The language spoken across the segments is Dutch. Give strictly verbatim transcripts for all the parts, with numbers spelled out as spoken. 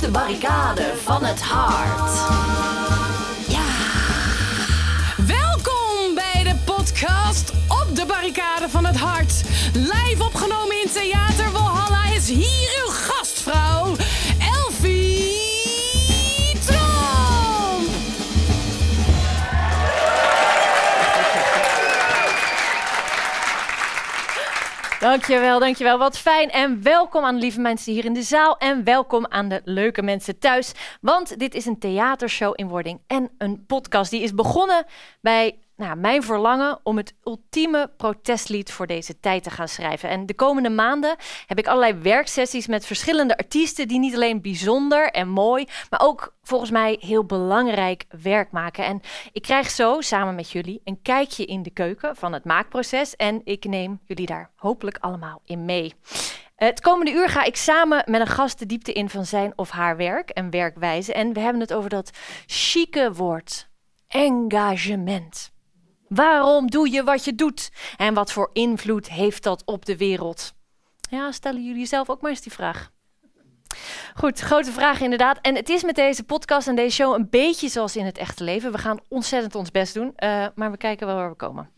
op de barricade van het hart. Ja! Welkom bij de podcast Op de barricade van het hart. Live opgenomen in theater Walhalla is hier uw gastvrouw, Elfie Tromp. Dankjewel, dankjewel. Wat fijn en welkom aan de lieve mensen hier in de zaal en welkom aan de leuke mensen thuis. Want dit is een theatershow in wording en een podcast. Die is begonnen bij... Nou, mijn verlangen om het ultieme protestlied voor deze tijd te gaan schrijven. En de komende maanden heb ik allerlei werksessies met verschillende artiesten die niet alleen bijzonder en mooi, maar ook volgens mij heel belangrijk werk maken. En ik krijg zo, samen met jullie, een kijkje in de keuken van het maakproces en ik neem jullie daar hopelijk allemaal in mee. Het komende uur ga ik samen met een gast de diepte in van zijn of haar werk en werkwijze. En we hebben het over dat chique woord, engagement. Waarom doe je wat je doet? En wat voor invloed heeft dat op de wereld? Ja, stellen jullie zelf ook maar eens die vraag. Goed, grote vraag inderdaad. En het is met deze podcast en deze show een beetje zoals in het echte leven. We gaan ontzettend ons best doen, uh, maar we kijken wel waar we komen.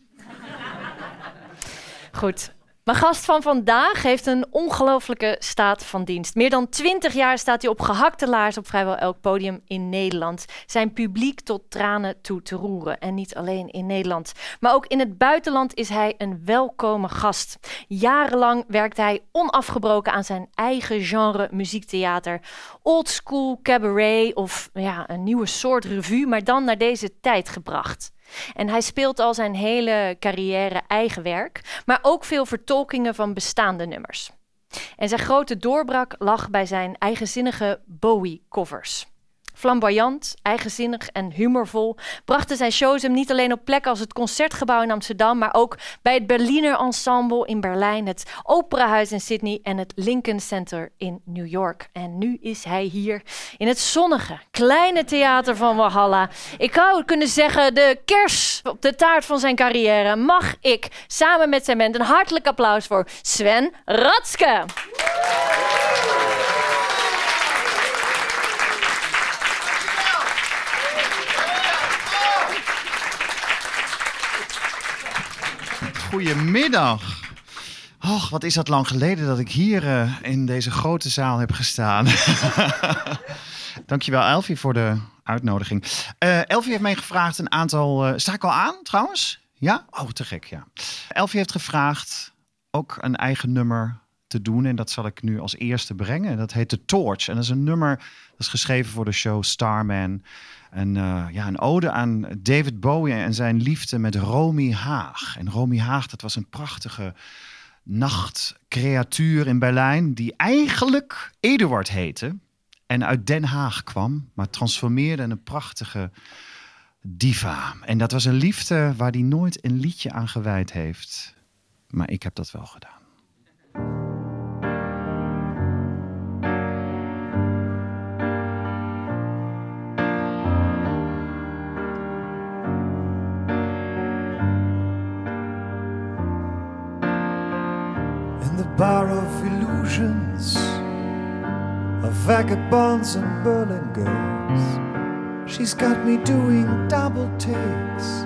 Goed. Mijn gast van vandaag heeft een ongelooflijke staat van dienst. Meer dan twintig jaar staat hij op gehakte laars op vrijwel elk podium in Nederland. Zijn publiek tot tranen toe te roeren. En niet alleen in Nederland. Maar ook in het buitenland is hij een welkome gast. Jarenlang werkte hij onafgebroken aan zijn eigen genre muziektheater. Oldschool cabaret of ja, een nieuwe soort revue, maar dan naar deze tijd gebracht. En hij speelt al zijn hele carrière eigen werk, maar ook veel vertolkingen van bestaande nummers. En zijn grote doorbraak lag bij zijn eigenzinnige Bowie-covers. Flamboyant, eigenzinnig en humorvol brachten zijn shows hem niet alleen op plekken als het Concertgebouw in Amsterdam, maar ook bij het Berliner Ensemble in Berlijn, het Operahuis in Sydney en het Lincoln Center in New York. En nu is hij hier in het zonnige, kleine theater van Walhalla. Ik zou kunnen zeggen, de kers op de taart van zijn carrière mag ik samen met zijn band een hartelijk applaus voor Sven Ratzke. Goedemiddag. Och, wat is dat lang geleden dat ik hier uh, in deze grote zaal heb gestaan. Dankjewel Elfie voor de uitnodiging. Uh, Elfie heeft mij gevraagd een aantal... Uh, sta ik al aan trouwens? Ja? Oh, te gek, ja. Elfie heeft gevraagd ook een eigen nummer te doen. En dat zal ik nu als eerste brengen. Dat heet The Torch. En dat is een nummer dat is geschreven voor de show Starman. En, uh, ja, een ode aan David Bowie en zijn liefde met Romy Haag. En Romy Haag, dat was een prachtige nachtcreatuur in Berlijn die eigenlijk Eduard heette en uit Den Haag kwam, maar transformeerde in een prachtige diva. En dat was een liefde waar hij nooit een liedje aan gewijd heeft. Maar ik heb dat wel gedaan. Bar of illusions, of vagabonds and Berlin girls. She's got me doing double takes.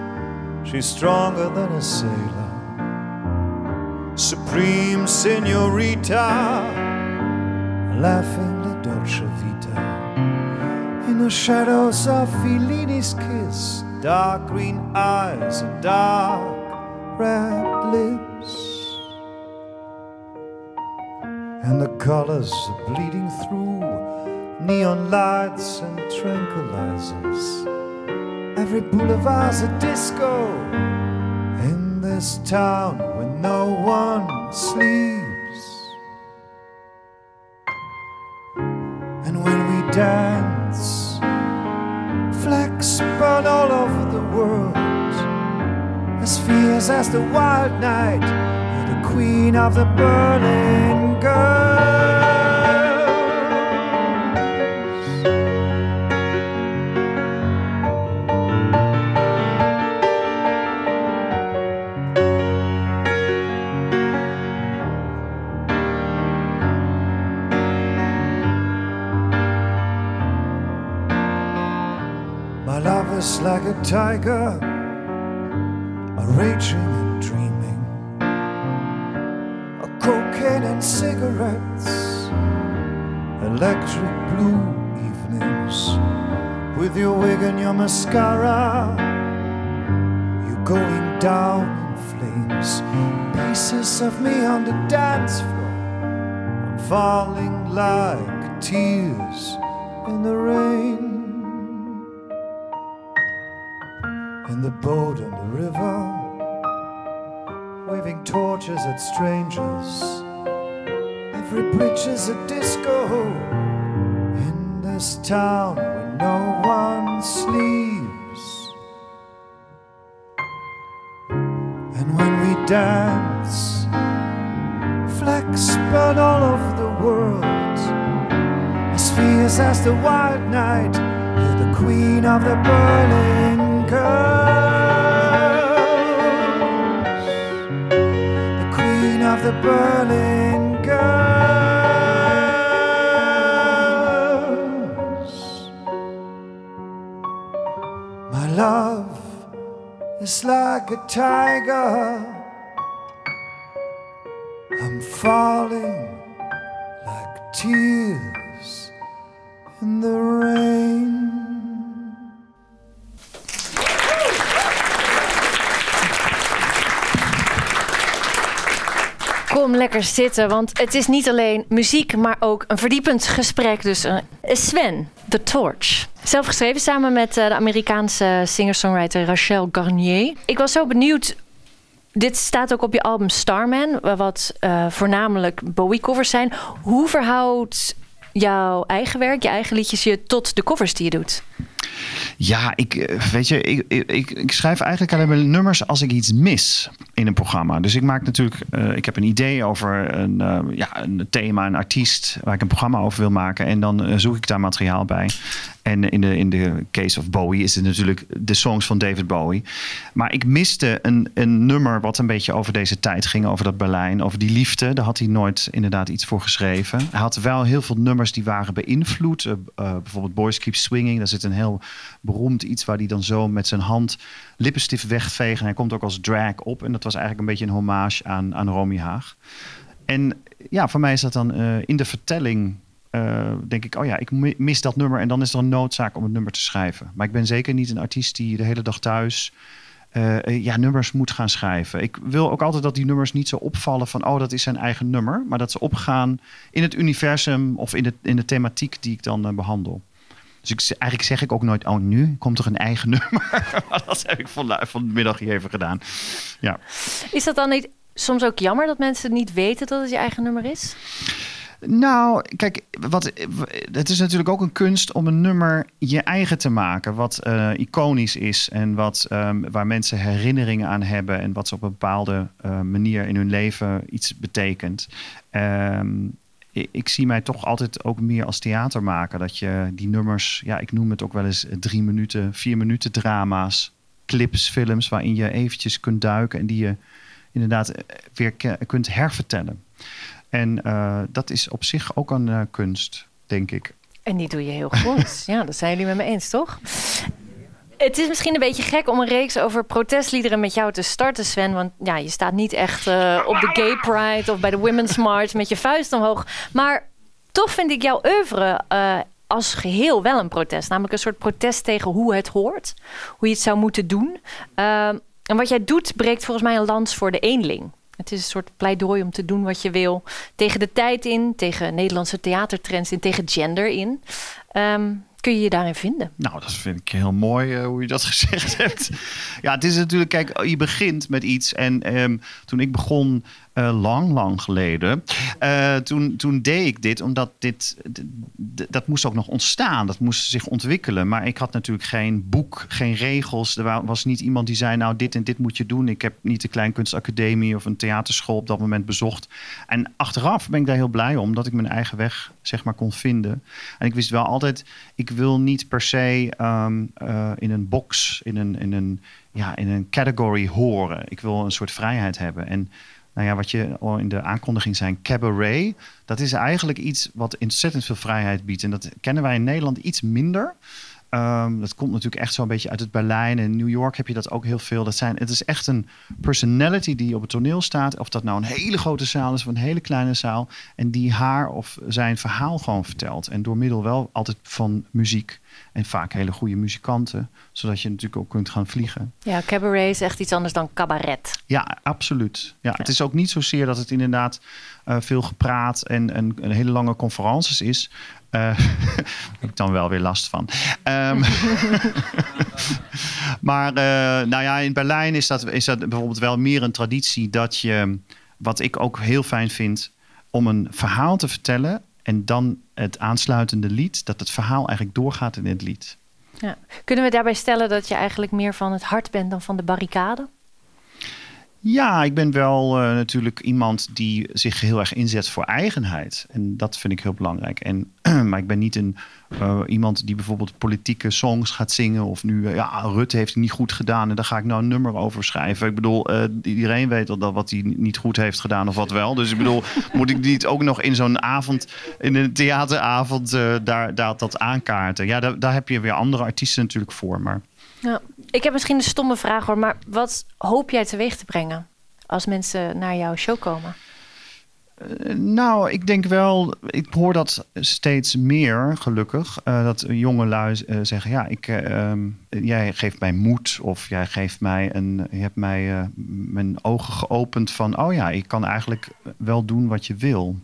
She's stronger than a sailor. Supreme Senorita, laughing La Dolce Vita. In the shadows of Fellini's kiss, dark green eyes and dark red lips. And the colors are bleeding through, neon lights and tranquilizers. Every boulevard's a disco in this town where no one sleeps. And when we dance, flags burn all over the world, as fierce as the wild night. You're the queen of the burning girls. restless like a tiger, a raging and dreaming, a cocaine and cigarettes, electric blue evenings, with your wig and your mascara, you're going down in flames, pieces of me on the dance floor, I'm falling like tears in the rain. In the boat on the river, waving torches at strangers, every bridge is a disco in this town where no one sleeps. And when we dance, flags spread all over the world, as fierce as the wild night, you're the queen of the Berlin girls, the queen of the Berlin girls. My love is like a tiger, I'm falling like tears in the rain. Kom lekker zitten, want het is niet alleen muziek, maar ook een verdiepend gesprek. Dus uh, Sven, The Torch. Zelf geschreven samen met uh, de Amerikaanse singer-songwriter Rachelle Garnier. Ik was zo benieuwd, dit staat ook op je album Starman, wat uh, voornamelijk Bowie-covers zijn. Hoe verhoudt jouw eigen werk, je eigen liedjes je tot de covers die je doet? Ja, ik, weet je, ik, ik, ik schrijf eigenlijk alleen maar nummers als ik iets mis in een programma. Dus ik maak natuurlijk, uh, ik heb een idee over een, uh, ja, een thema, een artiest waar ik een programma over wil maken. En dan uh, zoek ik daar materiaal bij. En in de, in de case of Bowie is het natuurlijk de songs van David Bowie. Maar ik miste een, een nummer wat een beetje over deze tijd ging. Over dat Berlijn, over die liefde. Daar had hij nooit inderdaad iets voor geschreven. Hij had wel heel veel nummers die waren beïnvloed. Uh, uh, bijvoorbeeld Boys Keep Swinging. Daar zit een heel beroemd iets waar hij dan zo met zijn hand lippenstift wegveegt. En hij komt ook als drag op. En dat was eigenlijk een beetje een hommage aan, aan Romy Haag. En ja, voor mij is dat dan uh, in de vertelling... Uh, denk ik, oh ja, ik mis dat nummer. En dan is er een noodzaak om het nummer te schrijven. Maar ik ben zeker niet een artiest die de hele dag thuis uh, ja, nummers moet gaan schrijven. Ik wil ook altijd dat die nummers niet zo opvallen van... oh, dat is zijn eigen nummer. Maar dat ze opgaan in het universum of in de, in de thematiek die ik dan uh, behandel. Dus ik, eigenlijk zeg ik ook nooit, oh nu komt er een eigen nummer. Dat heb ik van, vanmiddag hier even gedaan. Ja. Is dat dan niet soms ook jammer dat mensen niet weten dat het je eigen nummer is? Nou, kijk, wat, het is natuurlijk ook een kunst om een nummer je eigen te maken. Wat uh, iconisch is en wat, um, waar mensen herinneringen aan hebben. En wat ze op een bepaalde uh, manier in hun leven iets betekent. Um, ik, ik zie mij toch altijd ook meer als theatermaker. Dat je die nummers, ja, ik noem het ook wel eens drie minuten, vier minuten drama's. Clips, films waarin je eventjes kunt duiken. En die je inderdaad weer ke- kunt hervertellen. En uh, dat is op zich ook een uh, kunst, denk ik. En die doe je heel goed. Ja, dat zijn jullie met me eens, toch? Het is misschien een beetje gek om een reeks over protestliederen met jou te starten, Sven. Want ja, je staat niet echt uh, op de Gay Pride of bij de Women's March met je vuist omhoog. Maar toch vind ik jouw oeuvre uh, als geheel wel een protest. Namelijk een soort protest tegen hoe het hoort. Hoe je het zou moeten doen. Uh, en wat jij doet breekt volgens mij een lans voor de eenling. Het is een soort pleidooi om te doen wat je wil. Tegen de tijd in, tegen Nederlandse theatertrends in, tegen gender in. Um, kun je je daarin vinden? Nou, dat vind ik heel mooi uh, hoe je dat gezegd hebt. Ja, het is natuurlijk, kijk, je begint met iets. En um, toen ik begon, uh, lang, lang geleden, uh, toen, toen deed ik dit. Omdat dit, d- d- dat moest ook nog ontstaan. Dat moest zich ontwikkelen. Maar ik had natuurlijk geen boek, geen regels. Er was niet iemand die zei, nou, dit en dit moet je doen. Ik heb niet de Kleinkunstacademie of een theaterschool op dat moment bezocht. En achteraf ben ik daar heel blij om. Dat ik mijn eigen weg, zeg maar, kon vinden. En ik wist wel altijd, ik wil niet per se um, uh, in een box, in een, in, een, ja, in een category horen. Ik wil een soort vrijheid hebben. En nou ja, wat je al in de aankondiging zei, cabaret, dat is eigenlijk iets wat ontzettend veel vrijheid biedt. En dat kennen wij in Nederland iets minder. Um, dat komt natuurlijk echt zo'n beetje uit het Berlijn. In New York heb je dat ook heel veel. Dat zijn, het is echt een personality die op het toneel staat. Of dat nou een hele grote zaal is of een hele kleine zaal. En die haar of zijn verhaal gewoon vertelt. En door middel wel altijd van muziek. En vaak hele goede muzikanten. Zodat je natuurlijk ook kunt gaan vliegen. Ja, cabaret is echt iets anders dan cabaret. Ja, absoluut. Ja, ja. Het is ook niet zozeer dat het inderdaad uh, veel gepraat en, en, en hele lange conferences is. Daar uh, heb ik dan wel weer last van. Um, maar uh, nou ja, in Berlijn is dat, is dat bijvoorbeeld wel meer een traditie dat je, wat ik ook heel fijn vind, om een verhaal te vertellen en dan het aansluitende lied, dat het verhaal eigenlijk doorgaat in het lied. Ja. Kunnen we daarbij stellen dat je eigenlijk meer van het hart bent dan van de barricade? Ja, ik ben wel uh, natuurlijk iemand die zich heel erg inzet voor eigenheid. En dat vind ik heel belangrijk. En, maar ik ben niet een, uh, iemand die bijvoorbeeld politieke songs gaat zingen. Of nu, uh, ja, Rutte heeft het niet goed gedaan en daar ga ik nou een nummer over schrijven. Ik bedoel, uh, iedereen weet al dat wat hij niet goed heeft gedaan of wat wel. Dus ik bedoel, moet ik niet ook nog in zo'n avond, in een theateravond, uh, daar, daar dat aankaarten? Ja, daar, daar heb je weer andere artiesten natuurlijk voor, maar... Nou, ik heb misschien een stomme vraag hoor, maar wat hoop jij teweeg te brengen als mensen naar jouw show komen? Uh, nou, ik denk wel, ik hoor dat steeds meer, gelukkig, uh, dat jongelui uh, zeggen, ja, ik, uh, um, jij geeft mij moed of jij geeft mij een, je hebt mij uh, mijn ogen geopend van, oh ja, ik kan eigenlijk wel doen wat je wil.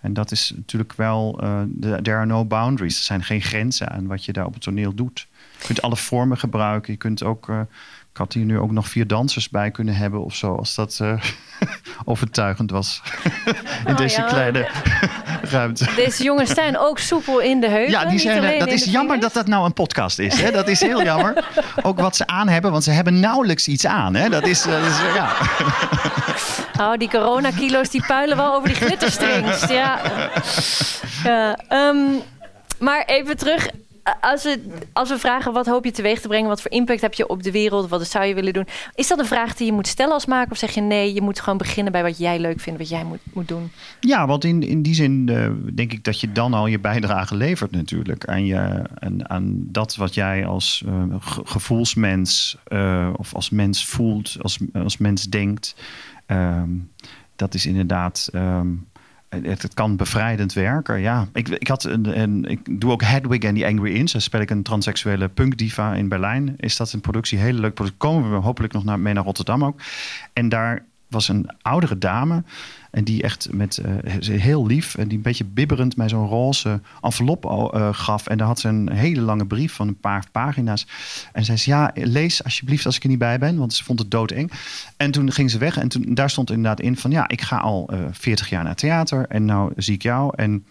En dat is natuurlijk wel, uh, there are no boundaries, er zijn geen grenzen aan wat je daar op het toneel doet. Je kunt alle vormen gebruiken. Je kunt ook, uh, ik had hier nu ook nog vier dansers bij kunnen hebben of zo, als dat uh, overtuigend was in oh, deze ja. kleine ruimte. Deze jongens zijn ook soepel in de heupen. Ja, die zijn, uh, dat is jammer dat dat nou een podcast is. Hè? Dat is heel jammer. Ook wat ze aan hebben, want ze hebben nauwelijks iets aan. Hè? Dat is, dat is ja. Oh, die coronakilo's die puilen wel over die glitterstrings. Ja. Ja, um, maar even terug. Als we, als we vragen wat hoop je teweeg te brengen, wat voor impact heb je op de wereld, wat zou je willen doen? Is dat een vraag die je moet stellen als maker? Of zeg je nee, je moet gewoon beginnen bij wat jij leuk vindt, wat jij moet, moet doen? Ja, want in, in die zin uh, denk ik dat je dan al je bijdrage levert natuurlijk. Aan, je, aan, aan dat wat jij als uh, gevoelsmens uh, of als mens voelt, als, als mens denkt. Um, dat is inderdaad... Um, Het, het kan bevrijdend werken, ja. Ik, ik, had een, een, ik doe ook Hedwig en die Angry Inns. Daar speel ik een transseksuele punkdiva in Berlijn. Is dat een productie, hele leuke productie. Komen we hopelijk nog naar, mee naar Rotterdam ook. En daar was een oudere dame... En die echt met uh, heel lief en die een beetje bibberend mij zo'n roze envelop uh, gaf. En daar had ze een hele lange brief van een paar pagina's. En zei ze, ja, lees alsjeblieft als ik er niet bij ben. Want ze vond het doodeng. En toen ging ze weg. En toen, daar stond inderdaad in van, ja, ik ga al uh, veertig jaar naar theater. En nou zie ik jou. En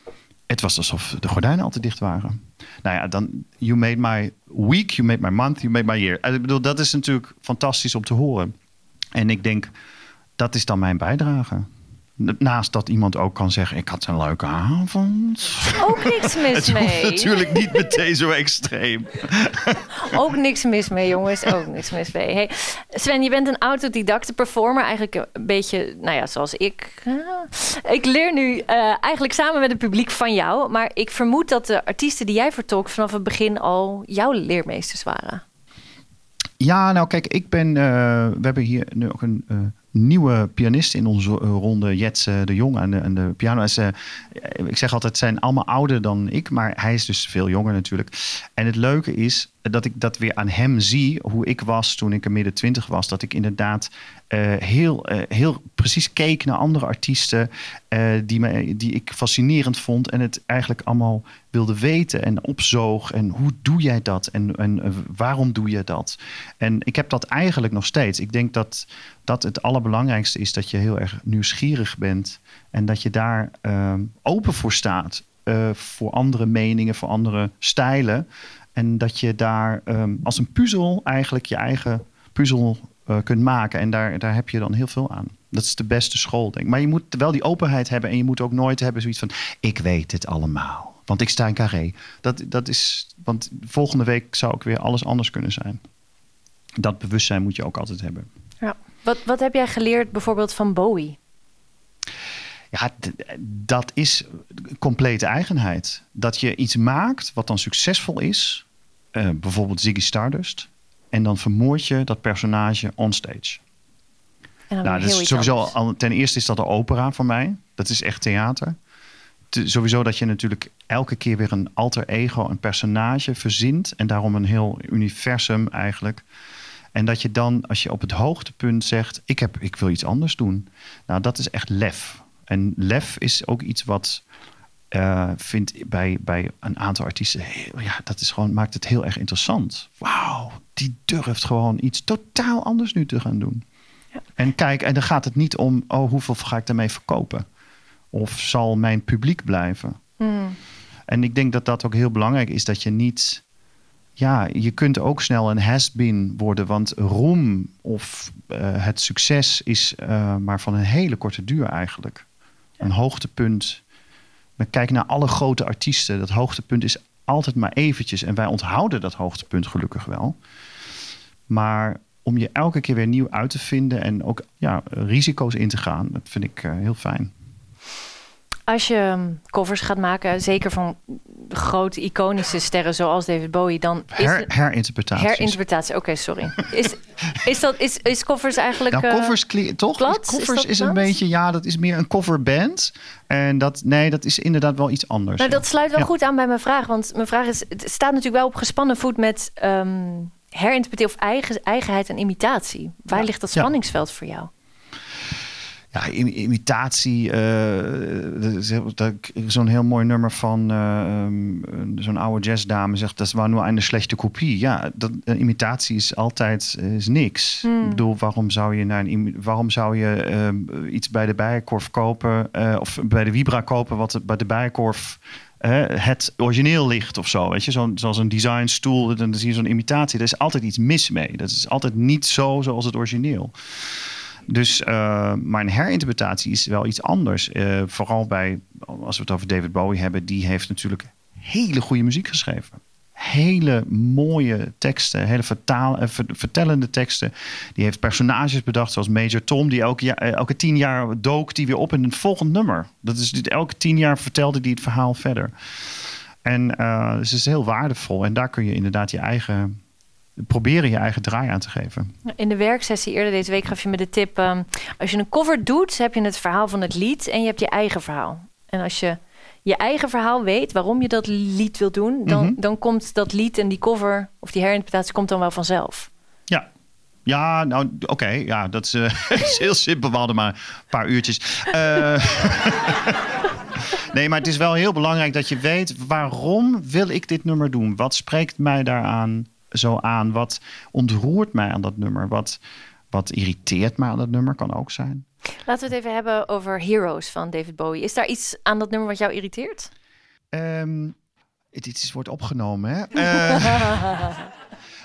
het was alsof de gordijnen al te dicht waren. Nou ja, dan, you made my week, you made my month, you made my year. En ik bedoel, dat is natuurlijk fantastisch om te horen. En ik denk, dat is dan mijn bijdrage. Naast dat iemand ook kan zeggen, ik had een leuke avond. Ook niks mis mee. Het hoeft natuurlijk niet meteen zo extreem. Ook niks mis mee, jongens. Ook niks mis mee. Hey, Sven, je bent een autodidacte performer. Eigenlijk een beetje, nou ja, zoals ik. Ik leer nu uh, eigenlijk samen met het publiek van jou. Maar ik vermoed dat de artiesten die jij vertolkt vanaf het begin al jouw leermeesters waren. Ja, nou kijk, ik ben... Uh, we hebben hier nu ook een... Uh, nieuwe pianist in onze ronde, Jetse de Jong aan de, aan de piano. En ze, ik zeg altijd, zijn allemaal ouder dan ik, maar hij is dus veel jonger natuurlijk. En het leuke is dat ik dat weer aan hem zie, hoe ik was toen ik er midden twintig was. Dat ik inderdaad uh, heel, uh, heel precies keek naar andere artiesten uh, die, me, die ik fascinerend vond. En het eigenlijk allemaal wilde weten en opzoog. En hoe doe jij dat? En, en uh, waarom doe je dat? En ik heb dat eigenlijk nog steeds. Ik denk dat dat het allerbelangrijkste is dat je heel erg nieuwsgierig bent. En dat je daar uh, open voor staat. Uh, voor andere meningen, voor andere stijlen. En dat je daar um, als een puzzel eigenlijk je eigen puzzel uh, kunt maken. En daar, daar heb je dan heel veel aan. Dat is de beste school, denk ik. Maar je moet wel die openheid hebben. En je moet ook nooit hebben zoiets van... ik weet het allemaal, want ik sta in carré. Dat, dat is, want volgende week zou ook weer alles anders kunnen zijn. Dat bewustzijn moet je ook altijd hebben. Ja. Wat, wat heb jij geleerd bijvoorbeeld van Bowie? Ja, dat is complete eigenheid. Dat je iets maakt wat dan succesvol is... uh, bijvoorbeeld Ziggy Stardust. En dan vermoord je dat personage onstage. Nou, dat is sowieso al, ten eerste is dat de opera voor mij. Dat is echt theater. Te, sowieso dat je natuurlijk elke keer weer een alter ego, een personage verzint. En daarom een heel universum eigenlijk. En dat je dan, als je op het hoogtepunt zegt, ik, heb, ik wil iets anders doen. Nou, dat is echt lef. En lef is ook iets wat uh, vindt bij, bij een aantal artiesten. Heel, ja, dat is gewoon, maakt het heel erg interessant. Wauw, die durft gewoon iets totaal anders nu te gaan doen. Ja. En kijk, en dan gaat het niet om, oh, hoeveel ga ik daarmee verkopen? Of zal mijn publiek blijven? Mm. En ik denk dat dat ook heel belangrijk is, dat je niet... Ja, je kunt ook snel een has-been worden, want roem of uh, het succes is uh, maar van een hele korte duur eigenlijk. Ja. Een hoogtepunt. Maar kijk naar alle grote artiesten. Dat hoogtepunt is altijd maar eventjes. En wij onthouden dat hoogtepunt gelukkig wel. Maar om je elke keer weer nieuw uit te vinden en ook ja, risico's in te gaan, dat vind ik uh, heel fijn. Als je covers gaat maken, zeker van grote iconische sterren zoals David Bowie, dan is Her, herinterpretaties. Herinterpretatie, oké, okay, sorry. Is, is, dat, is, is covers eigenlijk nou, covers, uh, toch? Plat? Covers is, dat is een beetje, ja, dat is meer een coverband. En dat, nee, dat is inderdaad wel iets anders. Nou, ja. Dat sluit wel ja. goed aan bij mijn vraag. Want mijn vraag is, het staat natuurlijk wel op gespannen voet met um, herinterpretatie of eigen, eigenheid en imitatie. Waar ja. ligt dat spanningsveld ja. voor jou? Ja, imitatie. Uh, zo'n heel mooi nummer van uh, zo'n oude jazzdame zegt, dat was nu een slechte kopie. Ja, dat, imitatie is altijd is niks. Hmm. Ik bedoel, waarom zou je, naar een, waarom zou je uh, iets bij de Bijenkorf kopen uh, of bij de Vibra kopen wat bij de Bijenkorf uh, het origineel ligt of zo? Weet je, zo, zoals een designstoel, dan zie je zo'n imitatie. Er is altijd iets mis mee. Dat is altijd niet zo zoals het origineel. Dus, uh, maar een herinterpretatie is wel iets anders. Uh, vooral bij, als we het over David Bowie hebben, die heeft natuurlijk hele goede muziek geschreven. Hele mooie teksten, hele vertaal, uh, vertellende teksten. Die heeft personages bedacht, zoals Major Tom, die elke, ja, elke tien jaar dook die weer op in een volgend nummer. Dat is elke tien jaar vertelde die het verhaal verder. En uh, dus het is heel waardevol. En daar kun je inderdaad je eigen... proberen je eigen draai aan te geven. In de werksessie eerder deze week gaf je me de tip... Um, als je een cover doet, heb je het verhaal van het lied... en je hebt je eigen verhaal. En als je je eigen verhaal weet waarom je dat lied wil doen... dan, mm-hmm. dan komt dat lied en die cover of die herinterpretatie... komt dan wel vanzelf. Ja, ja nou oké. Okay. Ja, dat is, uh, is heel simpel. We hadden maar een paar uurtjes. Uh, nee, maar het is wel heel belangrijk dat je weet... waarom wil ik dit nummer doen? Wat spreekt mij daaraan... zo aan, wat ontroert mij aan dat nummer, wat, wat irriteert mij aan dat nummer, kan ook zijn. Laten we het even hebben over Heroes van David Bowie. Is daar iets aan dat nummer wat jou irriteert? Um, het, het wordt opgenomen, hè? Uh,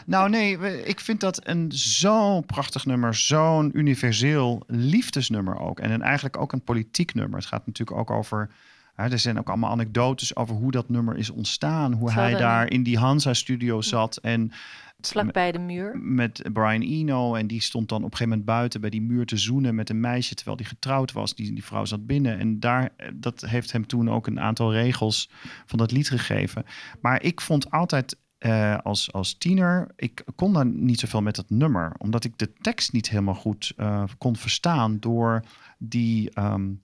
nou nee, ik vind dat een zo'n prachtig nummer, zo'n universeel liefdesnummer ook. En een, eigenlijk ook een politiek nummer. Het gaat natuurlijk ook over... Ja, er zijn ook allemaal anekdotes over hoe dat nummer is ontstaan. Hoe Zouden... hij daar in die Hansa-studio zat. En vlak bij de muur. Met Brian Eno. En die stond dan op een gegeven moment buiten bij die muur te zoenen met een meisje. Terwijl die getrouwd was. Die, die vrouw zat binnen. En daar, dat heeft hem toen ook een aantal regels van dat lied gegeven. Maar ik vond altijd uh, als, als tiener... Ik kon daar niet zoveel met dat nummer. Omdat ik de tekst niet helemaal goed uh, kon verstaan door die... Um,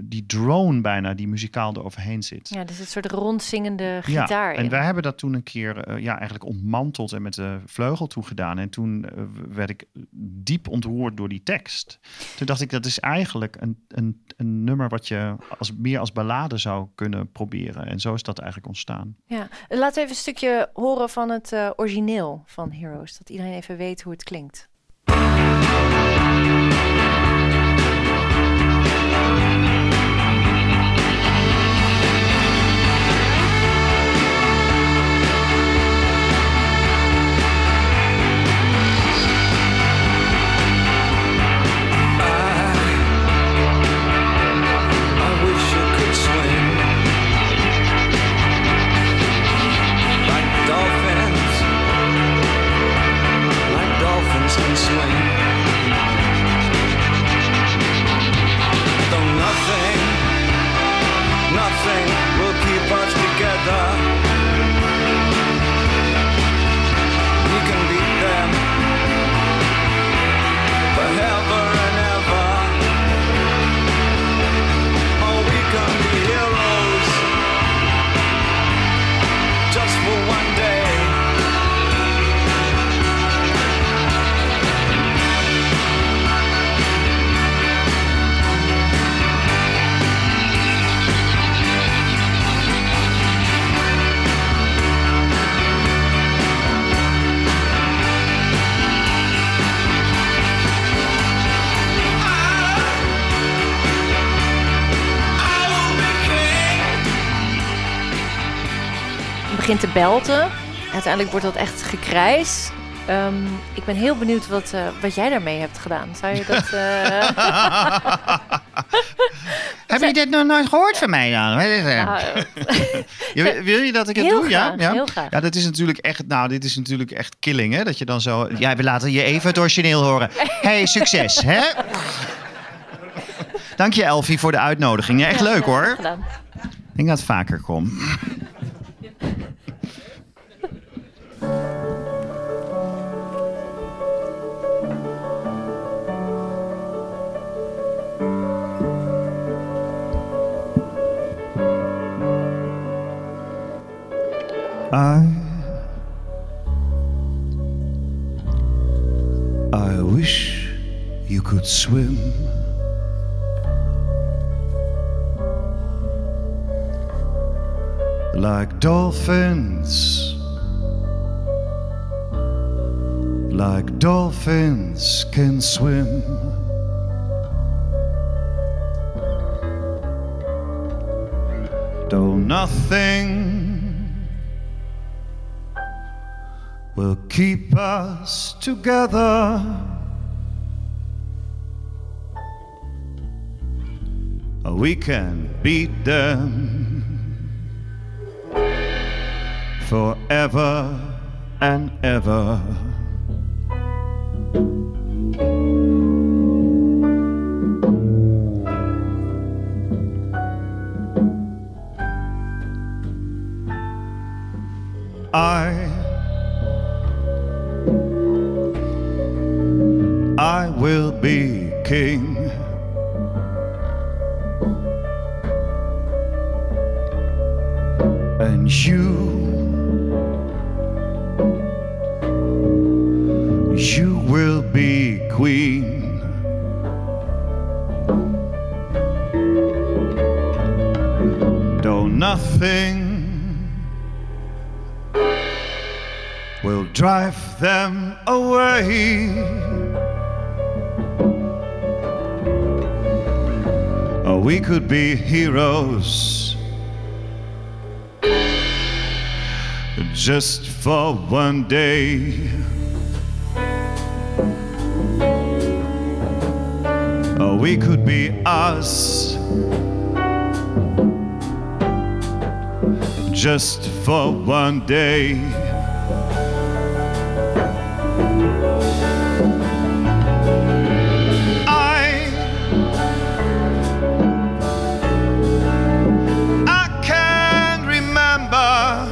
die drone bijna, die muzikaal eroverheen zit. Ja, dus een soort rondzingende gitaar. Ja, en in. Wij hebben dat toen een keer uh, ja, eigenlijk ontmanteld en met de vleugel toegedaan. En toen uh, werd ik diep ontroerd door die tekst. Toen dacht ik, dat is eigenlijk een, een, een nummer wat je als, meer als ballade zou kunnen proberen. En zo is dat eigenlijk ontstaan. Ja, laten we even een stukje horen van het uh, origineel van Heroes. Dat iedereen even weet hoe het klinkt. begint te belten. Uiteindelijk wordt dat echt gekrijs. Um, ik ben heel benieuwd wat, uh, wat jij daarmee hebt gedaan. Zou je dat... Uh... Hebben jullie dit nog nooit gehoord van mij dan? Ah, je, wil je dat ik het heel doe? Graag, ja? Ja? Heel graag. Ja, dat is natuurlijk echt, nou, dit is natuurlijk echt killing, hè? Dat je dan zo... Ja, we laten je even het origineel horen. Hey, succes, hè? Dank je, Elfie, voor de uitnodiging. Ja, echt leuk, hoor. Ik denk dat het vaker komt. I I wish you could swim. Like dolphins, like dolphins can swim. Though nothing will keep us together, we can beat them forever and ever. I I will be king. And you You will be queen. Though nothing will drive them away, we could be heroes just for one day. We could be us just for one day. I I can remember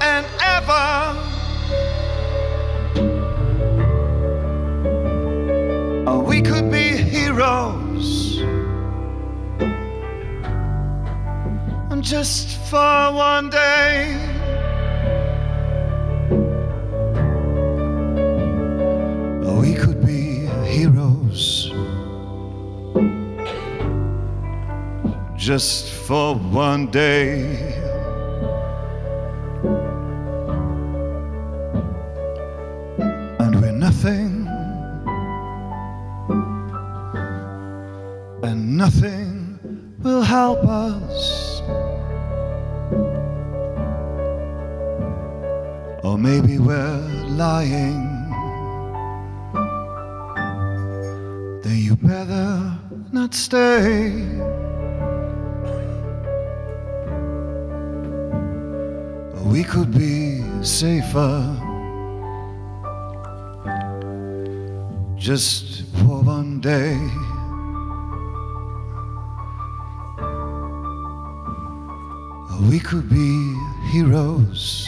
and ever, oh, we could be heroes just for one day. Oh, we could be heroes just for one day. Nothing will help us, or maybe we're lying. Then you better not stay. we could be safer. Just for one day. We could be heroes.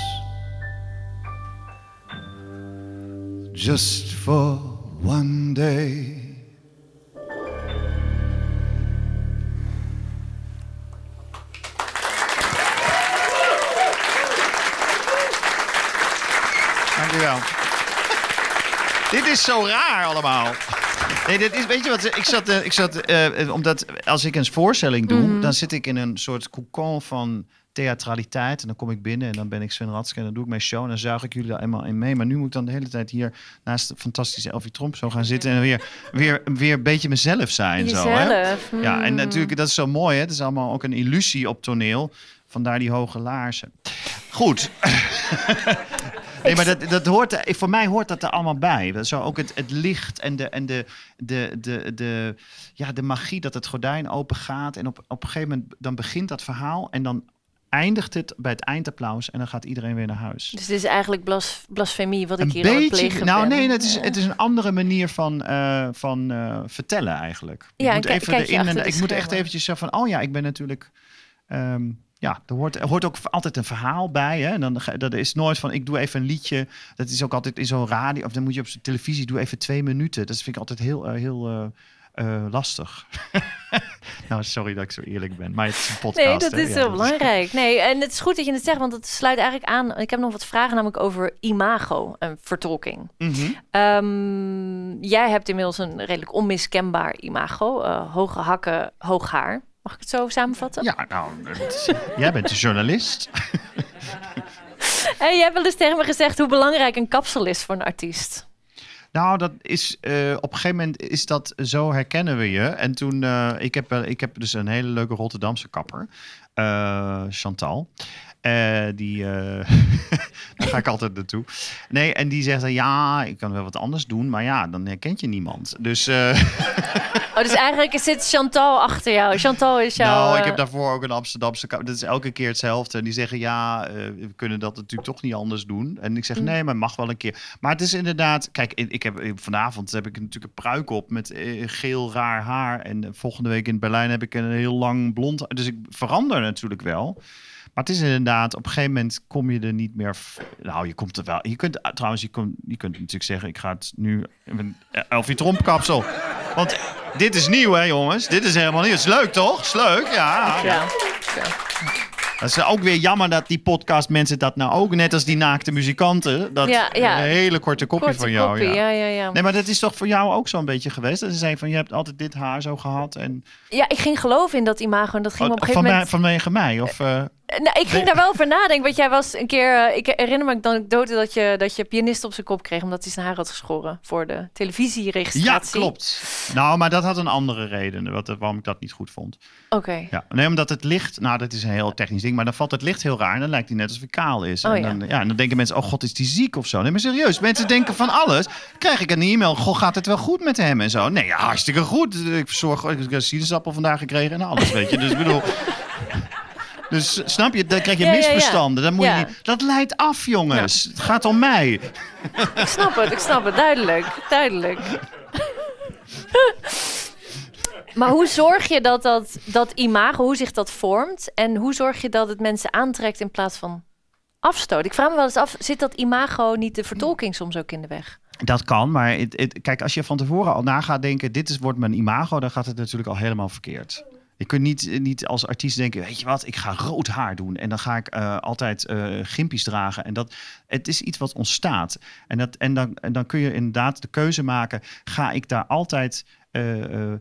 Just for one day. Dankjewel. Dit is zo raar allemaal. Nee, dit is, weet je wat, ik zat, ik zat uh, omdat als ik een voorstelling doe, mm-hmm. dan zit ik in een soort cocon van theatraliteit en dan kom ik binnen en dan ben ik Sven Ratzke en dan doe ik mijn show en dan zuig ik jullie daar eenmaal in mee. Maar nu moet ik dan de hele tijd hier naast de fantastische Elfie Tromp zo gaan zitten en weer, weer, weer een beetje mezelf zijn. Jezelf. Zo, hè? Mm. Ja, en natuurlijk, dat is zo mooi, hè? Het is allemaal ook een illusie op toneel. Vandaar die hoge laarzen. Goed. Nee, maar dat, dat hoort, voor mij hoort dat er allemaal bij. Zo ook het, het licht en, de, en de, de, de, de, ja, de magie dat het gordijn open gaat. En op, op een gegeven moment dan begint dat verhaal en dan eindigt het bij het eindapplaus en dan gaat iedereen weer naar huis. Dus dit is eigenlijk blas, blasfemie wat ik een hier beetje, aan het plegen nou, ben. Nee, het is, het is een andere manier van, uh, van uh, vertellen eigenlijk. Ja, ik moet, k- even erin en, ik moet echt eventjes zeggen van, oh ja, ik ben natuurlijk... Um, Ja, er hoort, er hoort ook altijd een verhaal bij. Hè? En dan, dat is nooit van, ik doe even een liedje. Dat is ook altijd in zo'n radio. Of dan moet je op zo'n televisie, doe even twee minuten. Dat vind ik altijd heel, uh, heel uh, uh, lastig. Nou, sorry dat ik zo eerlijk ben. Maar het is een podcast. Nee, dat hè? is ja, heel dus. belangrijk. Nee, en het is goed dat je het zegt, want dat sluit eigenlijk aan. Ik heb nog wat vragen namelijk over imago en vertolking. Mm-hmm. Um, jij hebt inmiddels een redelijk onmiskenbaar imago. Uh, hoge hakken, hoog haar. Mag ik het zo samenvatten? Ja, nou, is, jij bent een journalist. Hey, jij hebt wel eens tegen me gezegd hoe belangrijk een kapsel is voor een artiest. Nou, dat is, uh, op een gegeven moment is dat zo herkennen we je. En toen, uh, ik, heb, uh, ik heb dus een hele leuke Rotterdamse kapper, uh, Chantal. Uh, die, uh, daar ga ik altijd naartoe. Nee, en die zegt dan, ja, ik kan wel wat anders doen. Maar ja, dan herkent je niemand. Dus... Uh, Oh, dus eigenlijk zit Chantal achter jou. Chantal is jouw... Nou, ik heb daarvoor ook een Amsterdamse... Dat is elke keer hetzelfde. En die zeggen, ja, uh, we kunnen dat natuurlijk toch niet anders doen. En ik zeg, mm. nee, maar mag wel een keer. Maar het is inderdaad... Kijk, ik heb, vanavond heb ik natuurlijk een pruik op met geel raar haar. En volgende week in Berlijn heb ik een heel lang blond... Dus ik verander natuurlijk wel. Maar het is inderdaad, op een gegeven moment kom je er niet meer... Nou, je komt er wel... Je kunt trouwens, je kunt, je kunt natuurlijk zeggen... Ik ga het nu... Elfie Tromp kapsel. Want dit is nieuw, hè, jongens? Dit is helemaal nieuw. Het is leuk, toch? Het is leuk, ja. Ja. Ja. Dat is ook weer jammer dat die podcast mensen dat nou ook... Net als die naakte muzikanten. Dat ja, ja. Een hele korte kopie korte van jou. Kopie, ja. Ja, ja, ja. Nee, maar dat is toch voor jou ook zo'n beetje geweest? Dat ze zeiden van, je hebt altijd dit haar zo gehad. En... Ja, ik ging geloven in dat imago. En dat ging oh, op een gegeven moment... Vanwege mij, of... Uh... Nou, ik ging daar wel over nadenken, want jij was een keer... Uh, ik herinner me een anekdote dat je, dat je pianist op zijn kop kreeg... omdat hij zijn haar had geschoren voor de televisieregistratie. Ja, klopt. Nou, maar dat had een andere reden, wat, waarom ik dat niet goed vond. Oké. Okay. Ja, nee, omdat het licht... Nou, dat is een heel technisch ding, maar dan valt het licht heel raar... en dan lijkt hij net alsof hij kaal is. Oh, en, dan, ja. Ja, en dan denken mensen, oh god, is die ziek of zo? Nee, maar serieus, mensen denken van alles. Krijg ik een e-mail, goh, gaat het wel goed met hem en zo? Nee, ja, hartstikke goed. Ik verzorg, ik heb een sinaasappel vandaag gekregen en alles, weet je. Dus ik bedoel... Dus snap je, dan krijg je ja, misverstanden. Ja, ja. Dan moet ja. je niet... Dat leidt af, jongens. Ja. Het gaat om mij. Ik snap het, ik snap het. Duidelijk, duidelijk. Maar hoe zorg je dat, dat dat imago, hoe zich dat vormt... en hoe zorg je dat het mensen aantrekt in plaats van afstoot? Ik vraag me wel eens af, zit dat imago niet de vertolking soms ook in de weg? Dat kan, maar het, het, kijk, als je van tevoren al na gaat denken... dit is, wordt mijn imago, dan gaat het natuurlijk al helemaal verkeerd. Je kunt niet, niet als artiest denken, weet je wat, ik ga rood haar doen. En dan ga ik uh, altijd uh, gimpies dragen. En dat, het is iets wat ontstaat. En, dat, en, dan, en dan kun je inderdaad de keuze maken, ga ik daar altijd... Uh, uh,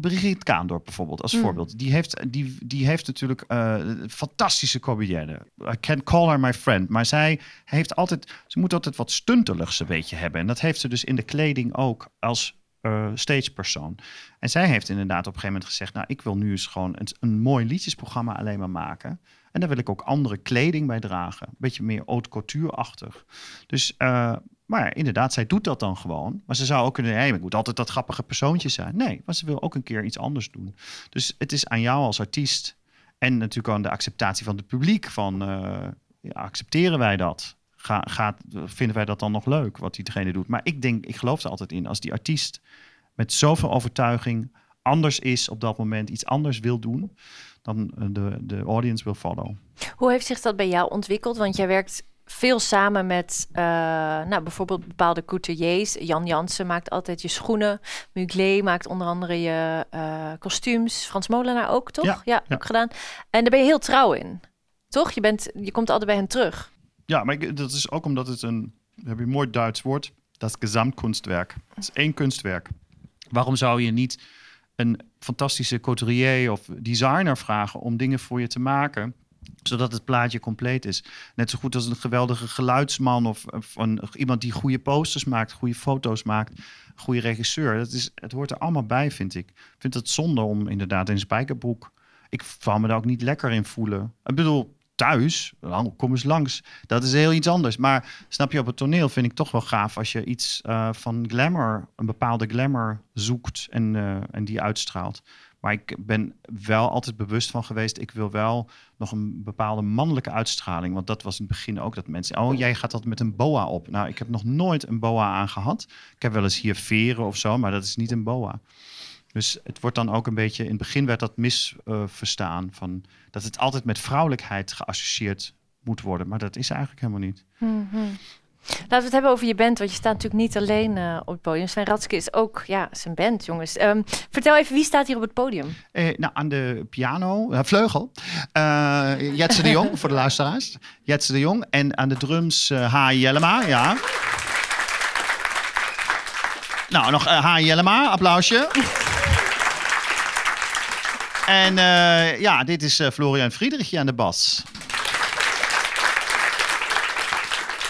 Brigitte Kaandorp bijvoorbeeld, als mm. voorbeeld. Die heeft, die, die heeft natuurlijk uh, fantastische comedienne. I can't call her my friend. Maar zij heeft altijd, ze moet altijd wat stunteligs een beetje hebben. En dat heeft ze dus in de kleding ook als... Uh, stagepersoon. En zij heeft inderdaad op een gegeven moment gezegd... nou, ik wil nu eens gewoon een, een mooi liedjesprogramma alleen maar maken. En daar wil ik ook andere kleding bij dragen. Een beetje meer haute couture-achtig. Dus, uh, maar ja, inderdaad, zij doet dat dan gewoon. Maar ze zou ook kunnen... hé, hey, ik moet altijd dat grappige persoontje zijn. Nee, maar ze wil ook een keer iets anders doen. Dus het is aan jou als artiest... en natuurlijk aan de acceptatie van het publiek... van uh, accepteren wij dat? Ga, gaat, vinden wij dat dan nog leuk, wat diegene doet? Maar ik denk, ik geloof er altijd in. Als die artiest met zoveel overtuiging anders is op dat moment, iets anders wil doen, dan de, de audience will follow. Hoe heeft zich dat bij jou ontwikkeld? Want jij werkt veel samen met uh, nou, bijvoorbeeld bepaalde couturiers. Jan Jansen maakt altijd je schoenen. Muglet maakt onder andere je uh, kostuums. Frans Molenaar ook, toch? Ja, ja, ja, ook gedaan. En daar ben je heel trouw in, toch? Je, bent, je komt altijd bij hen terug. Ja, maar ik, dat is ook omdat het een, heb je een mooi Duits woord, dat Gesamtkunstwerk. Het is één kunstwerk. Waarom zou je niet een fantastische couturier of designer vragen om dingen voor je te maken, zodat het plaatje compleet is? Net zo goed als een geweldige geluidsman of, of een, iemand die goede posters maakt, goede foto's maakt, goede regisseur. Dat is, het hoort er allemaal bij, vind ik. Ik vind het zonde om inderdaad in spijkerbroek. Ik val me daar ook niet lekker in voelen. Ik bedoel, thuis, kom eens langs. Dat is heel iets anders. Maar snap je, op het toneel vind ik toch wel gaaf als je iets uh, van glamour, een bepaalde glamour zoekt en, uh, en die uitstraalt. Maar ik ben wel altijd bewust van geweest, ik wil wel nog een bepaalde mannelijke uitstraling. Want dat was in het begin ook dat mensen, oh, jij gaat dat met een boa op. Nou, ik heb nog nooit een boa aangehad. Ik heb wel eens hier veren of zo, maar dat is niet een boa. Dus het wordt dan ook een beetje, in het begin werd dat misverstaan, uh, van dat het altijd met vrouwelijkheid geassocieerd moet worden. Maar dat is eigenlijk helemaal niet. Mm-hmm. Laten we het hebben over je band, want je staat natuurlijk niet alleen uh, op het podium. Sven Ratzke is ook, ja, zijn band, jongens. Um, vertel even, wie staat hier op het podium? Eh, nou, aan de piano, uh, vleugel, uh, Jetse de Jong, voor de luisteraars. Jetse de Jong en aan de drums uh, Haye Jellema, ja. Nou, nog uh, Haye Jellema, applausje. En uh, ja, dit is uh, Florian Friedrichje aan de bas.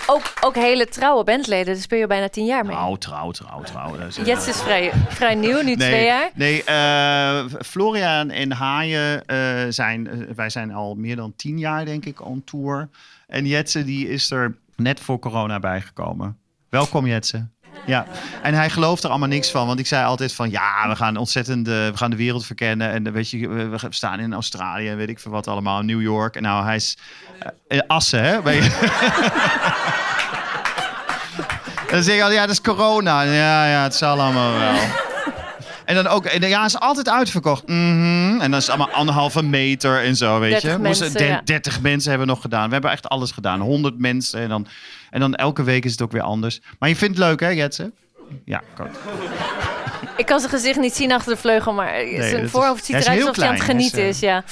Ook, ook hele trouwe bandleden, daar speel je bijna tien jaar mee. Trouw, trouw, trouw, trouw. Jets is vrij, vrij nieuw, nu nee, twee jaar. Nee, uh, Florian en Haye, uh, zijn, uh, wij zijn al meer dan tien jaar, denk ik, on tour. En Jetse, die is er net voor corona bijgekomen. Welkom, Jetse. Ja, en hij gelooft er allemaal niks van. Want ik zei altijd van, ja, we gaan ontzettend, uh, we gaan de wereld verkennen. En weet je, we, we staan in Australië en weet ik veel wat allemaal. New York. En nou, hij is uh, in Assen, hè? Ben je... Dan zeg je al, ja, dat is corona. Ja, ja, het zal allemaal wel. En dan ook, ja, is altijd uitverkocht. Mm-hmm. En dan is het allemaal anderhalve meter en zo, weet dertig je. Mensen, Moest, de, ja. dertig mensen hebben we nog gedaan. We hebben echt alles gedaan. honderd mensen en dan... En dan elke week is het ook weer anders. Maar je vindt het leuk, hè, Jetse? Ja, kan. Ik kan zijn gezicht niet zien achter de vleugel, maar nee, zijn voorhoofd is, ziet eruit alsof hij aan het genieten is. is ja.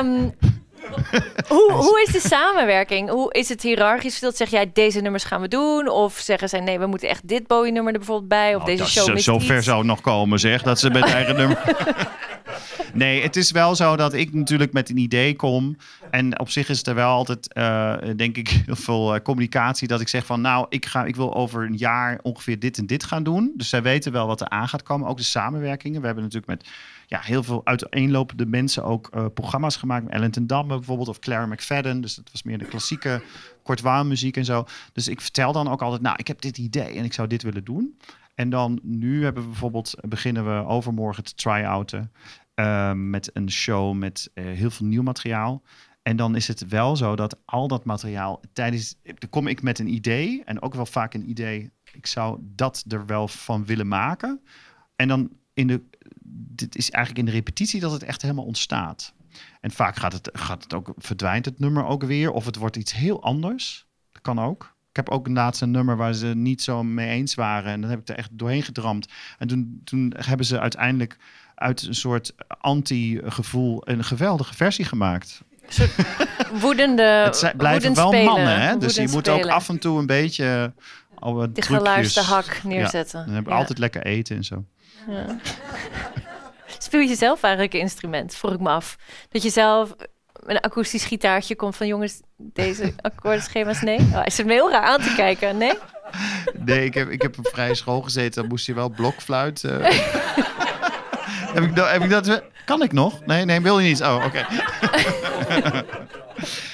um, hoe, hoe is de samenwerking? Hoe is het hiërarchisch? Zeg jij, deze nummers gaan we doen? Of zeggen zij, nee, we moeten echt dit Bowie-nummer er bijvoorbeeld bij? Of oh, deze show mist iets. Zo ver zou het nog komen, zeg. Dat ze met eigen nummer... Nee, het is wel zo dat ik natuurlijk met een idee kom. En op zich is er wel altijd, uh, denk ik, heel veel communicatie. Dat ik zeg van, nou, ik, ga, ik wil over een jaar ongeveer dit en dit gaan doen. Dus zij weten wel wat er aan gaat komen. Ook de samenwerkingen. We hebben natuurlijk met ja, heel veel uiteenlopende mensen ook uh, programma's gemaakt. Ellen ten Damme bijvoorbeeld of Claire McFadden. Dus dat was meer de klassieke kortwaarmuziek en zo. Dus ik vertel dan ook altijd, nou, ik heb dit idee en ik zou dit willen doen. En dan nu hebben we bijvoorbeeld, beginnen we overmorgen te try-outen. Uh, met een show met uh, heel veel nieuw materiaal. En dan is het wel zo dat al dat materiaal tijdens... Dan kom ik met een idee. En ook wel vaak een idee. Ik zou dat er wel van willen maken. En dan in de... Dit is eigenlijk in de repetitie dat het echt helemaal ontstaat. En vaak gaat het, gaat het ook, verdwijnt het nummer ook weer. Of het wordt iets heel anders. Dat kan ook. Ik heb ook een laatste nummer waar ze niet zo mee eens waren. En dan heb ik er echt doorheen gedramd. En toen, toen hebben ze uiteindelijk... uit een soort anti-gevoel een geweldige versie gemaakt. Soort woedende het zijn, blijven wel spelen, mannen, hè? Dus je moet spelen. Ook af en toe een beetje... Alle die geluisterde hak neerzetten. Ja, dan heb ik ja. altijd lekker eten en zo. Ja. Speel je zelf eigenlijk een instrument, vroeg ik me af. Dat je zelf een akoestisch gitaartje komt van... jongens, deze akkoordschema's, nee? Oh, hij zit me heel raar aan te kijken, nee? Nee, ik heb, ik heb op vrije school gezeten. Dan moest je wel blokfluit... Uh, Heb ik, heb ik dat, kan ik nog? Nee, nee, wil je niet? Oh, oké. Okay.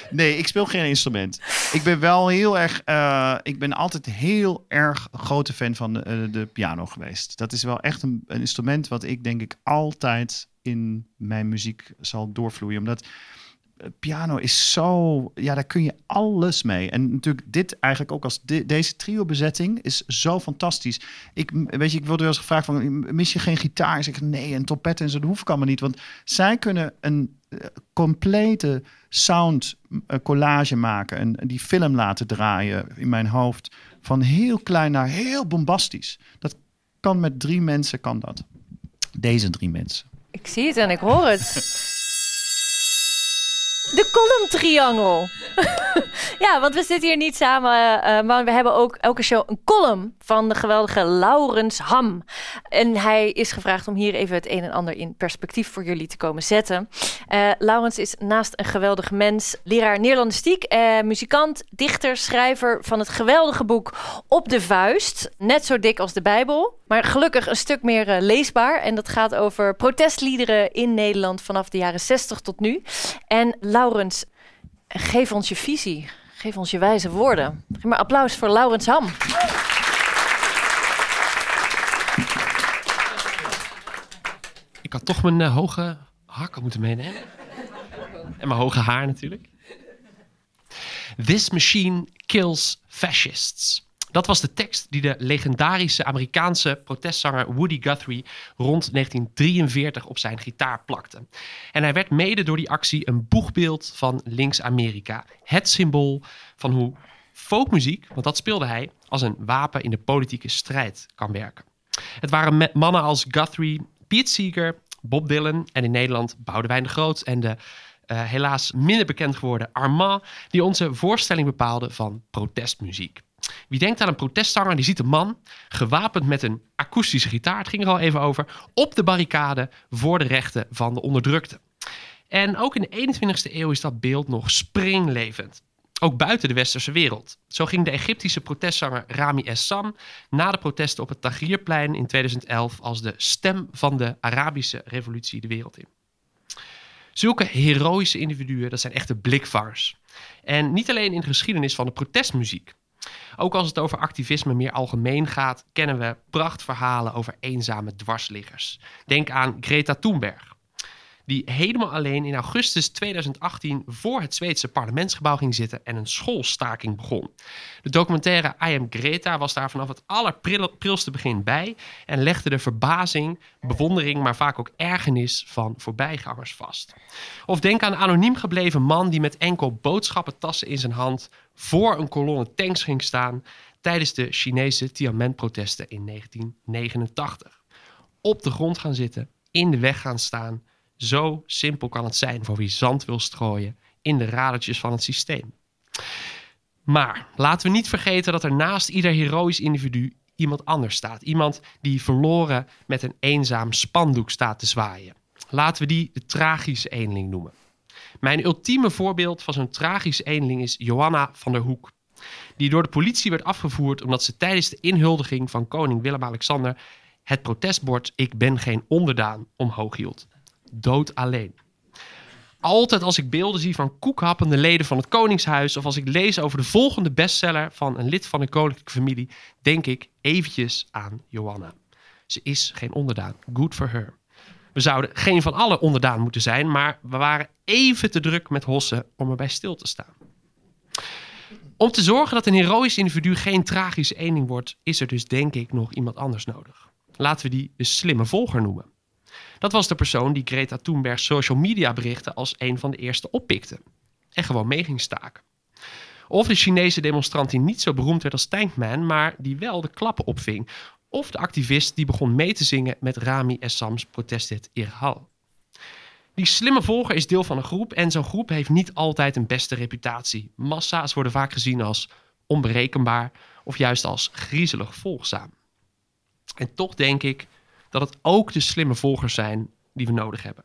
Nee, ik speel geen instrument. Ik ben wel heel erg... Uh, ik ben altijd heel erg grote fan van de, de piano geweest. Dat is wel echt een, een instrument wat ik denk ik altijd in mijn muziek zal doorvloeien. Omdat piano is zo... Ja, daar kun je alles mee. En natuurlijk dit eigenlijk ook als... De, deze trio-bezetting is zo fantastisch. Ik, weet je, ik wilde wel eens gevraagd van... Mis je geen gitaar? Ik zeg, nee, en trompetten en zo, dat hoeft allemaal niet. Want zij kunnen een uh, complete sound uh, collage maken. En die film laten draaien in mijn hoofd. Van heel klein naar heel bombastisch. Dat kan met drie mensen, kan dat. Deze drie mensen. Ik zie het en ik hoor het. De column-triangel. Ja, want we zitten hier niet samen, uh, maar we hebben ook elke show een column van de geweldige Laurens Ham. En hij is gevraagd om hier even het een en ander in perspectief voor jullie te komen zetten. Uh, Laurens is naast een geweldig mens, leraar neerlandistiek, uh, muzikant, dichter, schrijver van het geweldige boek Op de Vuist. Net zo dik als de Bijbel, maar gelukkig een stuk meer uh, leesbaar. En dat gaat over protestliederen in Nederland vanaf de jaren zestig tot nu. En Laurens, geef ons je visie. Geef ons je wijze woorden. Geef maar applaus voor Laurens Ham. Ik had toch mijn uh, hoge hakken moeten meenemen. En mijn hoge haar natuurlijk. This machine kills fascists. Dat was de tekst die de legendarische Amerikaanse protestzanger Woody Guthrie rond negentien drieënveertig op zijn gitaar plakte. En hij werd mede door die actie een boegbeeld van links-Amerika. Het symbool van hoe folkmuziek, want dat speelde hij, als een wapen in de politieke strijd kan werken. Het waren mannen als Guthrie, Pete Seeger, Bob Dylan en in Nederland Boudewijn de Groot en de uh, helaas minder bekend geworden Armand, die onze voorstelling bepaalden van protestmuziek. Wie denkt aan een protestzanger, die ziet een man, gewapend met een akoestische gitaar, het ging er al even over, op de barricade voor de rechten van de onderdrukte. En ook in de eenentwintigste eeuw is dat beeld nog springlevend. Ook buiten de westerse wereld. Zo ging de Egyptische protestzanger Rami Essam na de protesten op het Tahrirplein in tweeduizend elf als de stem van de Arabische revolutie de wereld in. Zulke heroïsche individuen, dat zijn echte blikvangers. En niet alleen in de geschiedenis van de protestmuziek. Ook als het over activisme meer algemeen gaat, kennen we prachtverhalen over eenzame dwarsliggers. Denk aan Greta Thunberg, die helemaal alleen in augustus tweeduizend achttien voor het Zweedse parlementsgebouw ging zitten en een schoolstaking begon. De documentaire I Am Greta was daar vanaf het allerprilste begin bij en legde de verbazing, bewondering, maar vaak ook ergernis van voorbijgangers vast. Of denk aan een anoniem gebleven man die met enkel boodschappentassen in zijn hand voor een kolonne tanks ging staan tijdens de Chinese Tiananmen-protesten in negentien negenentachtig. Op de grond gaan zitten, in de weg gaan staan. Zo simpel kan het zijn voor wie zand wil strooien in de radertjes van het systeem. Maar laten we niet vergeten dat er naast ieder heroïsch individu iemand anders staat. Iemand die verloren met een eenzaam spandoek staat te zwaaien. Laten we die de tragische eenling noemen. Mijn ultieme voorbeeld van zo'n tragische eenling is Johanna van der Hoek, die door de politie werd afgevoerd omdat ze tijdens de inhuldiging van koning Willem-Alexander het protestbord "Ik ben geen onderdaan" omhoog hield. Dood alleen. Altijd als ik beelden zie van koekhappende leden van het Koningshuis of als ik lees over de volgende bestseller van een lid van de koninklijke familie, denk ik eventjes aan Johanna. Ze is geen onderdaan. Good for her. We zouden geen van allen onderdaan moeten zijn, maar we waren even te druk met hossen om erbij stil te staan. Om te zorgen dat een heroïsch individu geen tragische eenling wordt, is er dus denk ik nog iemand anders nodig. Laten we die de slimme volger noemen. Dat was de persoon die Greta Thunberg's social media berichten als een van de eerste oppikte. En gewoon mee ging staken. Of de Chinese demonstrant die niet zo beroemd werd als Tankman, maar die wel de klappen opving. Of de activist die begon mee te zingen met Rami Essam's protesthit Irhal. Die slimme volger is deel van een groep en zo'n groep heeft niet altijd een beste reputatie. Massa's worden vaak gezien als onberekenbaar of juist als griezelig volgzaam. En toch denk ik dat het ook de slimme volgers zijn die we nodig hebben.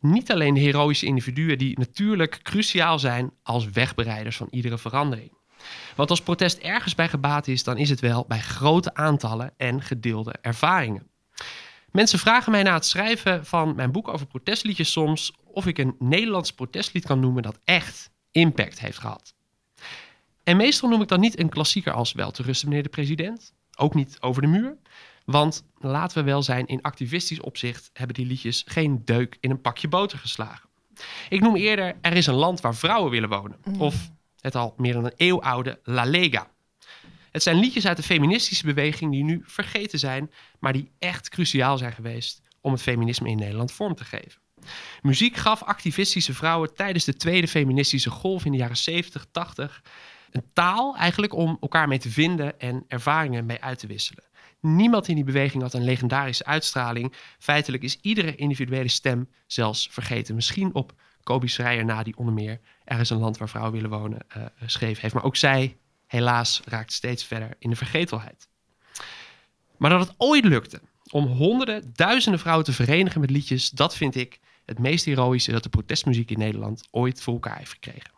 Niet alleen de heroïsche individuen die natuurlijk cruciaal zijn als wegbereiders van iedere verandering. Want als protest ergens bij gebaat is, dan is het wel bij grote aantallen en gedeelde ervaringen. Mensen vragen mij na het schrijven van mijn boek over protestliedjes soms of ik een Nederlands protestlied kan noemen dat echt impact heeft gehad. En meestal noem ik dan niet een klassieker als Wel te rusten, meneer de president. Ook niet Over de muur. Want laten we wel zijn, in activistisch opzicht hebben die liedjes geen deuk in een pakje boter geslagen. Ik noem eerder Er is een land waar vrouwen willen wonen. Mm. Of het al meer dan een eeuw oude La Lega. Het zijn liedjes uit de feministische beweging die nu vergeten zijn, maar die echt cruciaal zijn geweest om het feminisme in Nederland vorm te geven. Muziek gaf activistische vrouwen tijdens de tweede feministische golf in de jaren zeventig, tachtig... een taal eigenlijk om elkaar mee te vinden en ervaringen mee uit te wisselen. Niemand in die beweging had een legendarische uitstraling. Feitelijk is iedere individuele stem zelfs vergeten. Misschien op Kobi Schreier na, die onder meer Er is een land waar vrouwen willen wonen uh, schreef heeft. Maar ook zij, helaas, raakt steeds verder in de vergetelheid. Maar dat het ooit lukte om honderden, duizenden vrouwen te verenigen met liedjes, dat vind ik het meest heroïsche dat de protestmuziek in Nederland ooit voor elkaar heeft gekregen.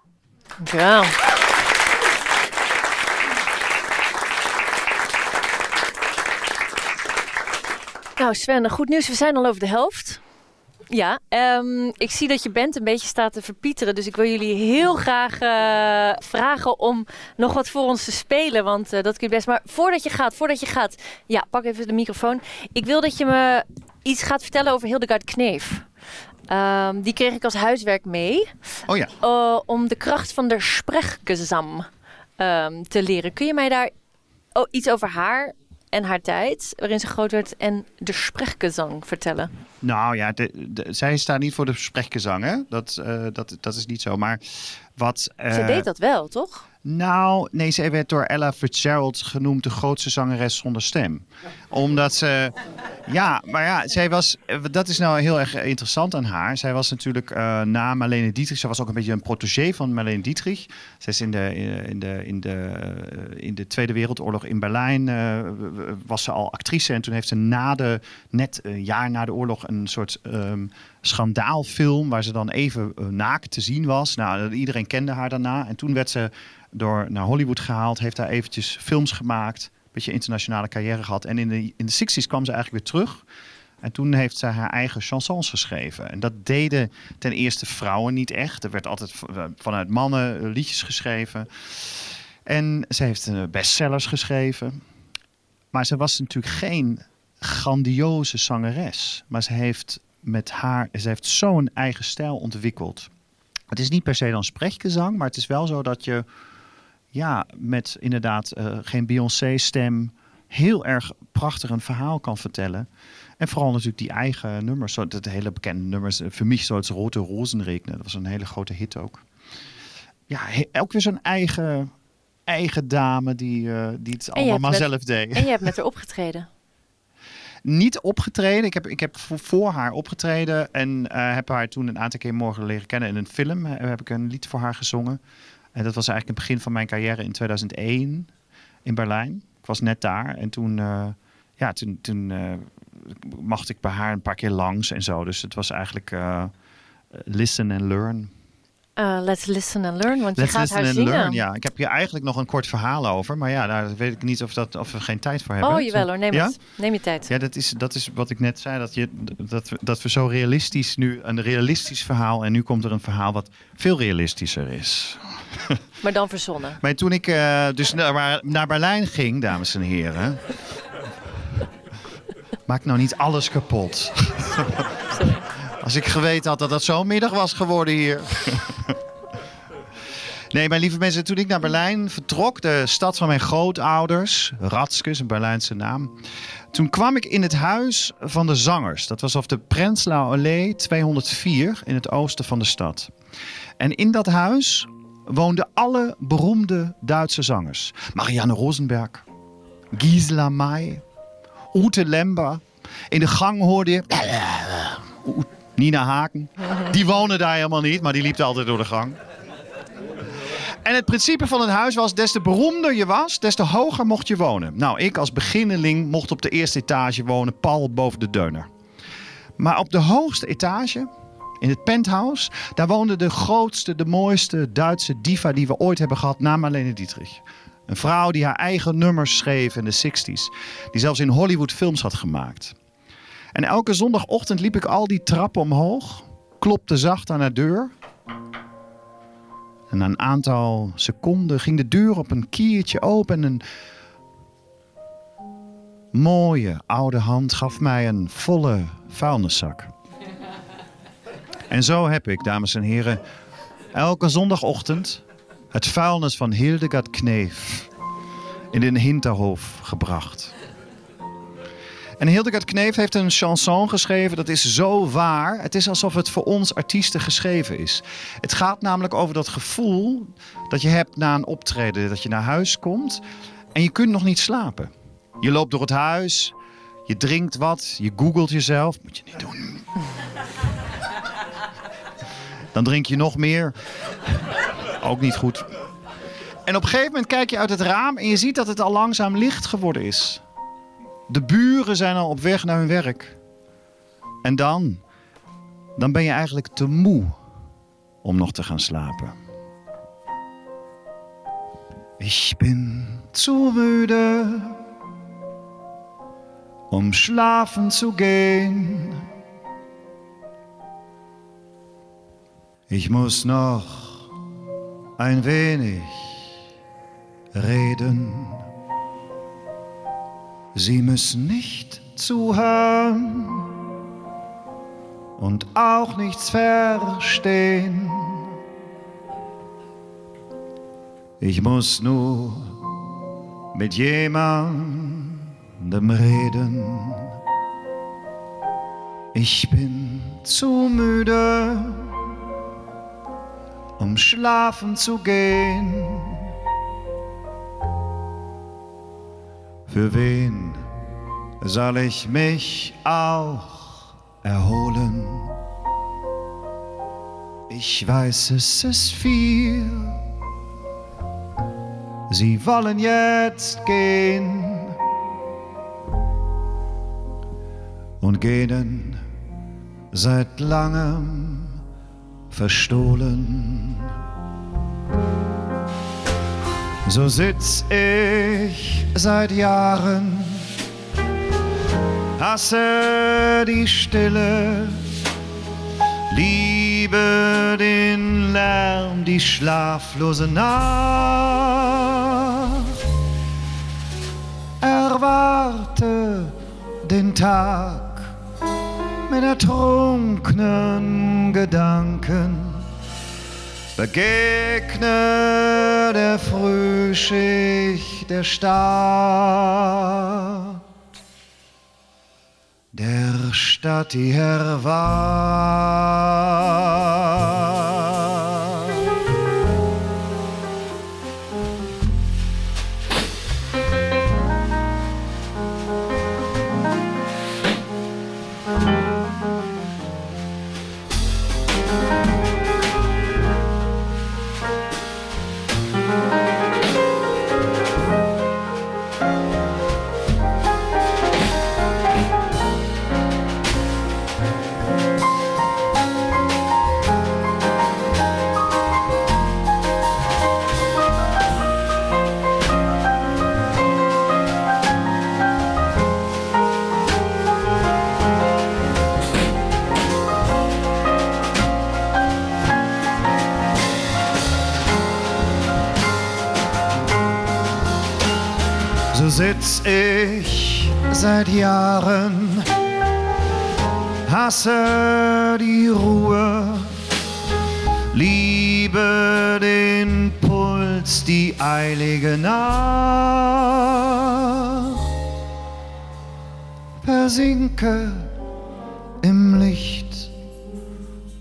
Dankjewel. Nou Sven, goed nieuws. We zijn al over de helft. Ja, um, ik zie dat je band een beetje staat te verpieteren. Dus ik wil jullie heel graag uh, vragen om nog wat voor ons te spelen. Want uh, dat kun je best. Maar voordat je gaat, voordat je gaat... Ja, pak even de microfoon. Ik wil dat je me iets gaat vertellen over Hildegard Knef. Um, die kreeg ik als huiswerk mee. Oh ja. Uh, om de kracht van de sprechgesang um, te leren. Kun je mij daar oh, iets over haar en haar tijd, waarin ze groot werd, en de sprechgesang vertellen? Nou ja, de, de, zij staat niet voor de sprechgesang, hè? Dat, uh, dat, dat is niet zo, maar wat... Uh, ze deed dat wel, toch? Nou, nee, zij werd door Ella Fitzgerald genoemd de grootste zangeres zonder stem. Omdat ze... Ja, maar ja, zij was... Dat is nou heel erg interessant aan haar. Zij was natuurlijk uh, na Marlene Dietrich... Zij was ook een beetje een protégé van Marlene Dietrich. Zij is in de, in de, in de, in de Tweede Wereldoorlog in Berlijn... Uh, was ze al actrice. En toen heeft ze na de, net een jaar na de oorlog een soort... Um, schandaalfilm waar ze dan even uh, naakt te zien was. Nou, iedereen kende haar daarna. En toen werd ze door naar Hollywood gehaald. Heeft daar eventjes films gemaakt. Een beetje internationale carrière gehad. En in de, in de zestig's kwam ze eigenlijk weer terug. En toen heeft ze haar eigen chansons geschreven. En dat deden ten eerste vrouwen niet echt. Er werd altijd v- vanuit mannen liedjes geschreven. En ze heeft bestsellers geschreven. Maar ze was natuurlijk geen grandioze zangeres. Maar ze heeft... met haar, ze heeft zo'n eigen stijl ontwikkeld. Het is niet per se dan sprechgezang, maar het is wel zo dat je ja, met inderdaad uh, geen Beyoncé-stem heel erg prachtig een verhaal kan vertellen. En vooral natuurlijk die eigen nummers, zo, dat hele bekende nummers. Voor mij zo het Rote Rosenregnen, dat was een hele grote hit ook. Ja, elk weer zo'n eigen, eigen dame die, uh, die het allemaal maar met, zelf deed. En je hebt met haar opgetreden. Niet opgetreden. Ik heb, ik heb voor haar opgetreden. En uh, heb haar toen een aantal keer morgen leren kennen in een film. Uh, heb ik een lied voor haar gezongen. En dat was eigenlijk het begin van mijn carrière in tweeduizend één in Berlijn. Ik was net daar. En toen, uh, ja, toen, toen uh, mocht ik bij haar een paar keer langs en zo. Dus het was eigenlijk uh, listen and learn. Uh, let's listen and learn, want let's je gaat haar zingen. Learn, ja. Ik heb hier eigenlijk nog een kort verhaal over. Maar ja, daar weet ik niet of, dat, of we geen tijd voor hebben. Oh, jawel hoor, neem, ja? het. neem je tijd. Ja, dat is, dat is wat ik net zei. Dat, je, dat, dat we zo realistisch nu, een realistisch verhaal... en nu komt er een verhaal wat veel realistischer is. Maar dan verzonnen. Maar toen ik uh, dus naar, naar Berlijn ging, dames en heren... maak nou niet alles kapot. Sorry. Als ik geweten had dat dat zo'n middag was geworden hier. Nee, mijn lieve mensen, toen ik naar Berlijn vertrok, de stad van mijn grootouders, Ratzke is een Berlijnse naam. Toen kwam ik in het huis van de zangers. Dat was op de Prenzlauer Allee tweehonderdvier in het oosten van de stad. En in dat huis woonden alle beroemde Duitse zangers. Marianne Rosenberg, Gisela May, Ute Lember. In de gang hoorde je... Nina Haken, die woonde daar helemaal niet, maar die liep altijd door de gang. En het principe van het huis was, des te beroemder je was, des te hoger mocht je wonen. Nou, ik als beginneling mocht op de eerste etage wonen, pal boven de deuner. Maar op de hoogste etage, in het penthouse, daar woonde de grootste, de mooiste Duitse diva die we ooit hebben gehad, na Marlene Dietrich. Een vrouw die haar eigen nummers schreef in de zestig's, die zelfs in Hollywood films had gemaakt. En elke zondagochtend liep ik al die trappen omhoog, klopte zacht aan haar deur. En na een aantal seconden ging de deur op een kiertje open. Een mooie oude hand gaf mij een volle vuilniszak. En zo heb ik, dames en heren, elke zondagochtend het vuilnis van Hildegard Knef in den Hinterhof gebracht. En Hildegard Knef heeft een chanson geschreven, dat is zo waar. Het is alsof het voor ons artiesten geschreven is. Het gaat namelijk over dat gevoel dat je hebt na een optreden, dat je naar huis komt en je kunt nog niet slapen. Je loopt door het huis, je drinkt wat, je googelt jezelf. Moet je niet doen. Dan drink je nog meer. Ook niet goed. En op een gegeven moment kijk je uit het raam en je ziet dat het al langzaam licht geworden is. De buren zijn al op weg naar hun werk. En dan, dan ben je eigenlijk te moe om nog te gaan slapen. Ich bin zu müde um schlafen zu gehen. Ich muss noch ein wenig reden. Sie müssen nicht zuhören und auch nichts verstehen. Ich muss nur mit jemandem reden. Ich bin zu müde, um schlafen zu gehen. Für wen soll ich mich auch erholen? Ich weiß, es ist viel. Sie wollen jetzt gehen und gehen seit langem verstohlen. So sitz ich seit Jahren, hasse die Stille, liebe den Lärm, die schlaflose Nacht, erwarte den Tag mit ertrunkenen Gedanken. Begegne der Frühschicht der Stadt, der Stadt, die erwacht. Sitz ich seit Jahren, hasse die Ruhe, liebe den Puls, die eilige Nacht, versinke im Licht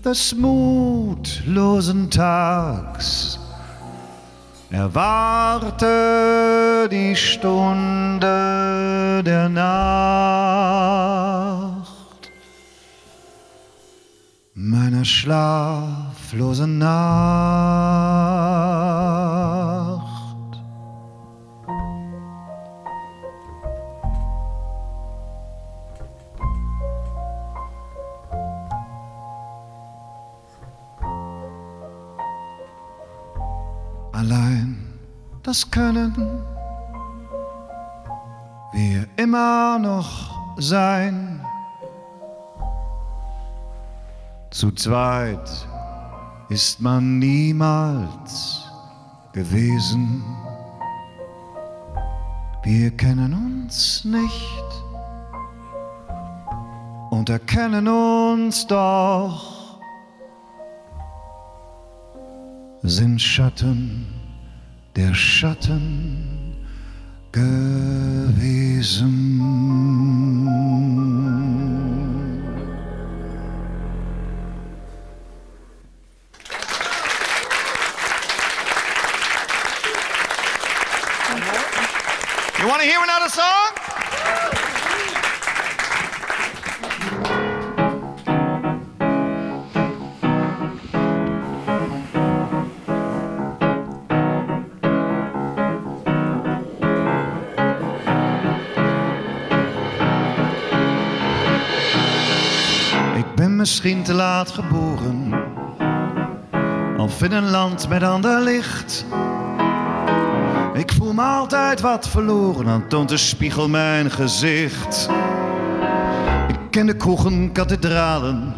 des mutlosen Tags. Erwarte die Stunde der Nacht, meiner schlaflosen Nacht. Allein das können wir immer noch sein. Zu zweit ist man niemals gewesen. Wir kennen uns nicht und erkennen uns doch. sind Schatten der Schatten gewesen. You want to hear another song? Misschien te laat geboren, of in een land met ander licht. Ik voel me altijd wat verloren, dan toont de spiegel mijn gezicht. Ik ken de kroegen, kathedralen,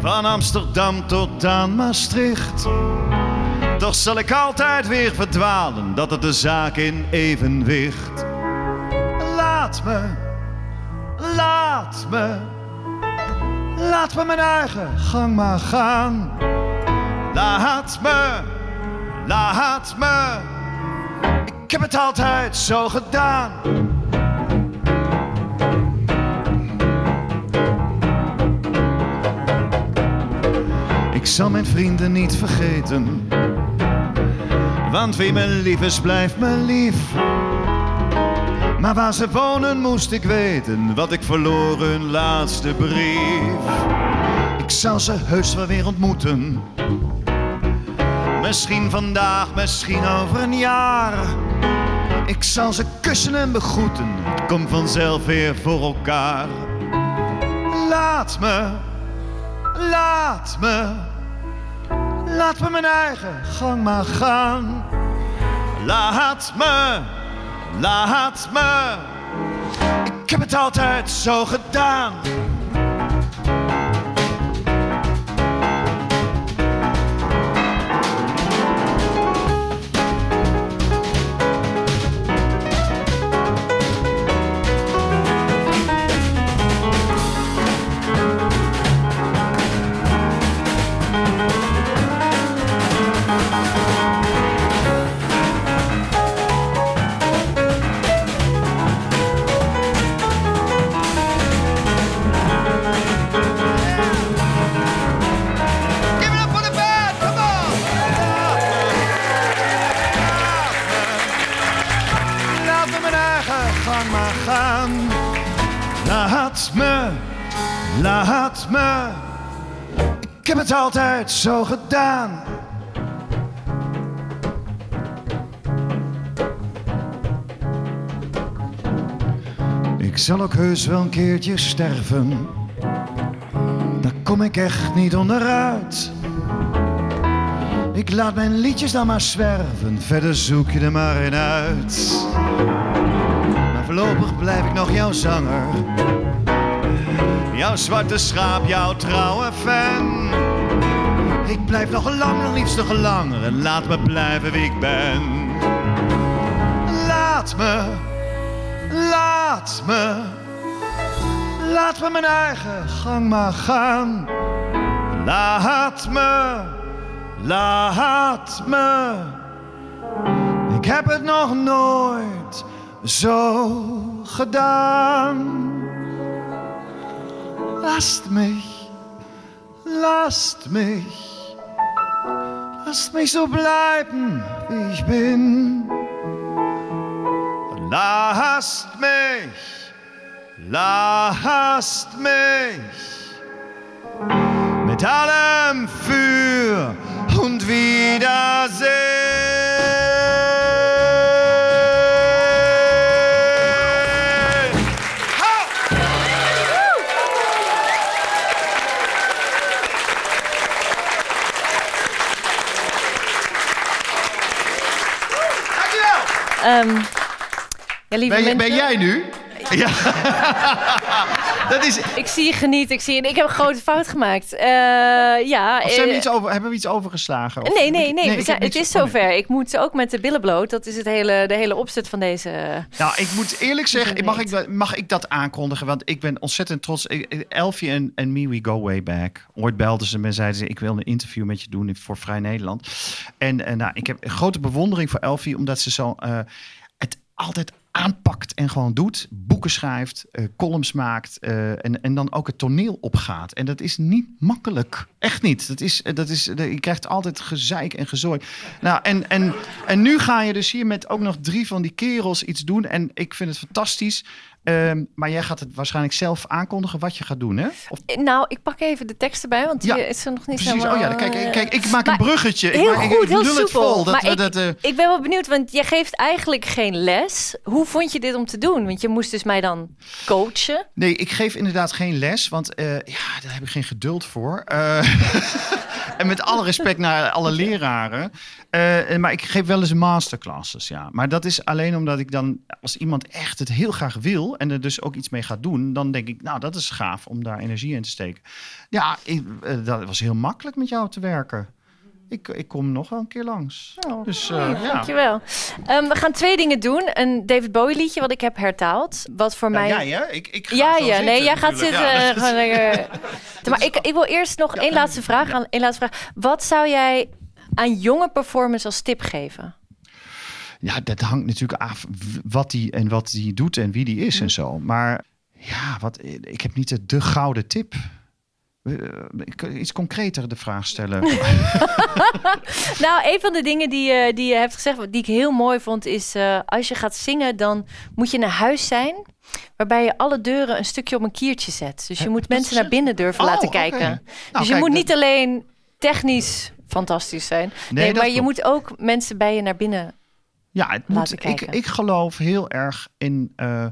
van Amsterdam tot aan Maastricht. Toch zal ik altijd weer verdwalen, dat het de zaak in evenwicht. Laat me, laat me. Laat me mijn eigen gang maar gaan. Laat me, laat me. Ik heb het altijd zo gedaan. Ik zal mijn vrienden niet vergeten, want wie me lief is, blijft me lief. Maar waar ze wonen moest ik weten, wat ik verloor hun laatste brief. Ik zal ze heus wel weer ontmoeten, misschien vandaag, misschien over een jaar. Ik zal ze kussen en begroeten, het komt vanzelf weer voor elkaar. Laat me, laat me, laat me mijn eigen gang maar gaan. Laat me, laat me, ik heb het altijd zo gedaan. Laat me, ik heb het altijd zo gedaan. Ik zal ook heus wel een keertje sterven, daar kom ik echt niet onderuit. Ik laat mijn liedjes dan maar zwerven, verder zoek je er maar in uit. Maar voorlopig blijf ik nog jouw zanger, jouw zwarte schaap, jouw trouwe fan. Ik blijf nog lang, liefste gelanger, en laat me blijven wie ik ben. Laat me, laat me, laat me mijn eigen gang maar gaan. Laat me, laat me, ik heb het nog nooit zo gedaan. Lasst mich, lasst mich, lasst mich so bleiben, wie ich bin. Lasst mich, lasst mich, mit allem für und wiedersehen. Um, ja, lieve ben, ben jij nu? Ja. Dat is... Ik zie je genieten. Ik, zie... ik heb een grote fout gemaakt. Uh, ja, of zijn we iets over... Hebben we iets overgeslagen? Of... Nee, nee, nee. nee we zijn... niks... Het is zover. Oh, nee. Ik moet ook met de billen bloot. Dat is het hele, de hele opzet van deze... Nou, ik moet eerlijk zeggen... Mag ik, mag ik dat aankondigen? Want ik ben ontzettend trots. Elfie en, en me, we go way back. Ooit belden ze me en zeiden ze... Ik wil een interview met je doen voor Vrij Nederland. En, en nou, ik heb een grote bewondering voor Elfie... omdat ze zo... Uh, het altijd aanpakt en gewoon doet, boeken schrijft, uh, columns maakt uh, en, en dan ook het toneel opgaat. En dat is niet makkelijk. Echt niet. Dat is, dat is, je krijgt altijd gezeik en gezooi. Nou, en, en, en nu ga je dus hier met ook nog drie van die kerels iets doen. En ik vind het fantastisch. Um, maar jij gaat het waarschijnlijk zelf aankondigen wat je gaat doen, hè? Of... Nou, ik pak even de tekst erbij, want die ja, is er nog niet precies. helemaal... Precies, oh ja, kijk, kijk, ik maak maar, een bruggetje. Heel ik maak, goed, ik, ik heel soepel. Dat, maar dat, ik, uh... ik ben wel benieuwd, want jij geeft eigenlijk geen les. Hoe vond je dit om te doen? Want je moest dus mij dan coachen. Nee, ik geef inderdaad geen les, want uh, ja, daar heb ik geen geduld voor. Uh, en met alle respect naar alle leraren. Uh, maar ik geef wel eens masterclasses, ja. Maar dat is alleen omdat ik dan, als iemand echt het heel graag wil... en er dus ook iets mee gaat doen, dan denk ik... nou, dat is gaaf om daar energie in te steken. Ja, ik, uh, dat was heel makkelijk met jou te werken. Ik, ik kom nog wel een keer langs. Oh, dus, uh, nee, ja. Dankjewel. Um, we gaan twee dingen doen. Een David Bowie liedje wat ik heb hertaald. Wat voor ja, mij... Ja, ja, ik, ik ga ja, ja, zitten, nee, jij gaat zitten. Ja, gewoon lekker. Maar ik, ik wil eerst nog ja, één laatste vraag. Ja. Één laatste vraag. Wat zou jij aan jonge performers als tip geven? Ja, dat hangt natuurlijk af wat die en wat die doet en wie die is mm. en zo. Maar ja, wat, ik heb niet de, de gouden tip. Iets concreter de vraag stellen. Nou, een van de dingen die je, die je hebt gezegd, die ik heel mooi vond, is uh, als je gaat zingen, dan moet je naar huis zijn, waarbij je alle deuren een stukje op een kiertje zet. Dus je He, moet mensen naar binnen durven oh, laten kijken. Okay. Nou, dus je kijk, moet niet dat... alleen technisch fantastisch zijn, nee, nee, maar je klopt. Moet ook mensen bij je naar binnen ja, het laten moet, kijken. Ik, ik geloof heel erg in uh,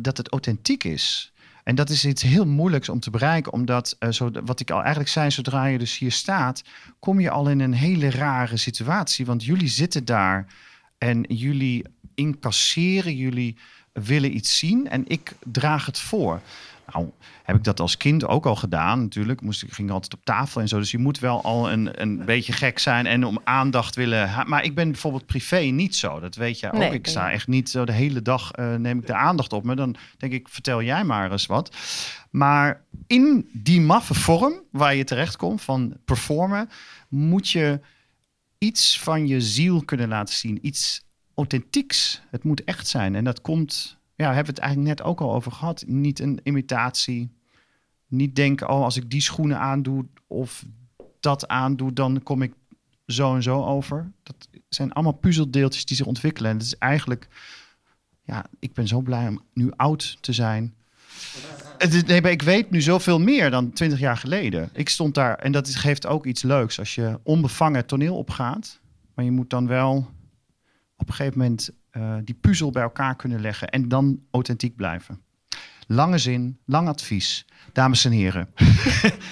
dat het authentiek is. En dat is iets heel moeilijks om te bereiken. Omdat, uh, zo, wat ik al eigenlijk zei, zodra je dus hier staat... kom je al in een hele rare situatie. Want jullie zitten daar en jullie incasseren, jullie willen iets zien. En ik draag het voor. Nou, heb ik dat als kind ook al gedaan natuurlijk. Moest, ik ging altijd op tafel en zo. Dus je moet wel al een, een beetje gek zijn en om aandacht willen. Ha- maar ik ben bijvoorbeeld privé niet zo. Dat weet jij ook. Nee, ik sta nee. echt niet zo de hele dag uh, neem ik de aandacht op me. Dan denk ik, vertel jij maar eens wat. Maar in die maffe vorm waar je terechtkomt van performen... moet je iets van je ziel kunnen laten zien. Iets authentieks. Het moet echt zijn. En dat komt... Ja, we hebben het eigenlijk net ook al over gehad. Niet een imitatie. Niet denken, oh, als ik die schoenen aandoe of dat aandoe, dan kom ik zo en zo over. Dat zijn allemaal puzzeldeeltjes die zich ontwikkelen. En dat is eigenlijk, ja, ik ben zo blij om nu oud te zijn. Nee, maar ik weet nu zoveel meer dan twintig jaar geleden. Ik stond daar, en dat geeft ook iets leuks als je onbevangen toneel opgaat. Maar je moet dan wel op een gegeven moment... Uh, die puzzel bij elkaar kunnen leggen en dan authentiek blijven. Lange zin, lang advies. Dames en heren.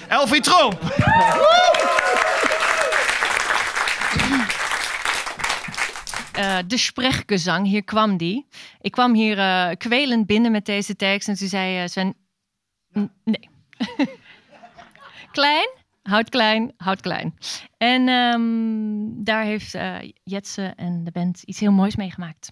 Elfie Tromp! Uh, de sprechgezang, hier kwam die. Ik kwam hier uh, kwelend binnen met deze tekst en toen zei uh, Sven... N- nee. Klein? Houd klein, houd klein. En um, daar heeft uh, Jetse en de band iets heel moois meegemaakt.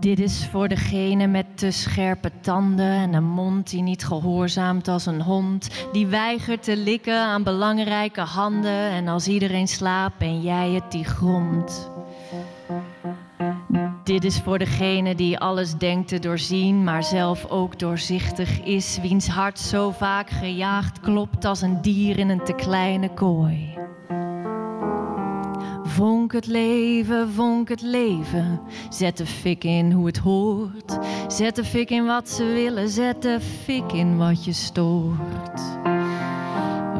Dit is voor degene met te scherpe tanden en een mond die niet gehoorzaamt als een hond. Die weigert te likken aan belangrijke handen en als iedereen slaapt ben jij het die gromt. Dit is voor degene die alles denkt te doorzien, maar zelf ook doorzichtig is. Wiens hart zo vaak gejaagd klopt als een dier in een te kleine kooi. Vonk het leven, vonk het leven. Zet de fik in hoe het hoort. Zet de fik in wat ze willen. Zet de fik in wat je stoort.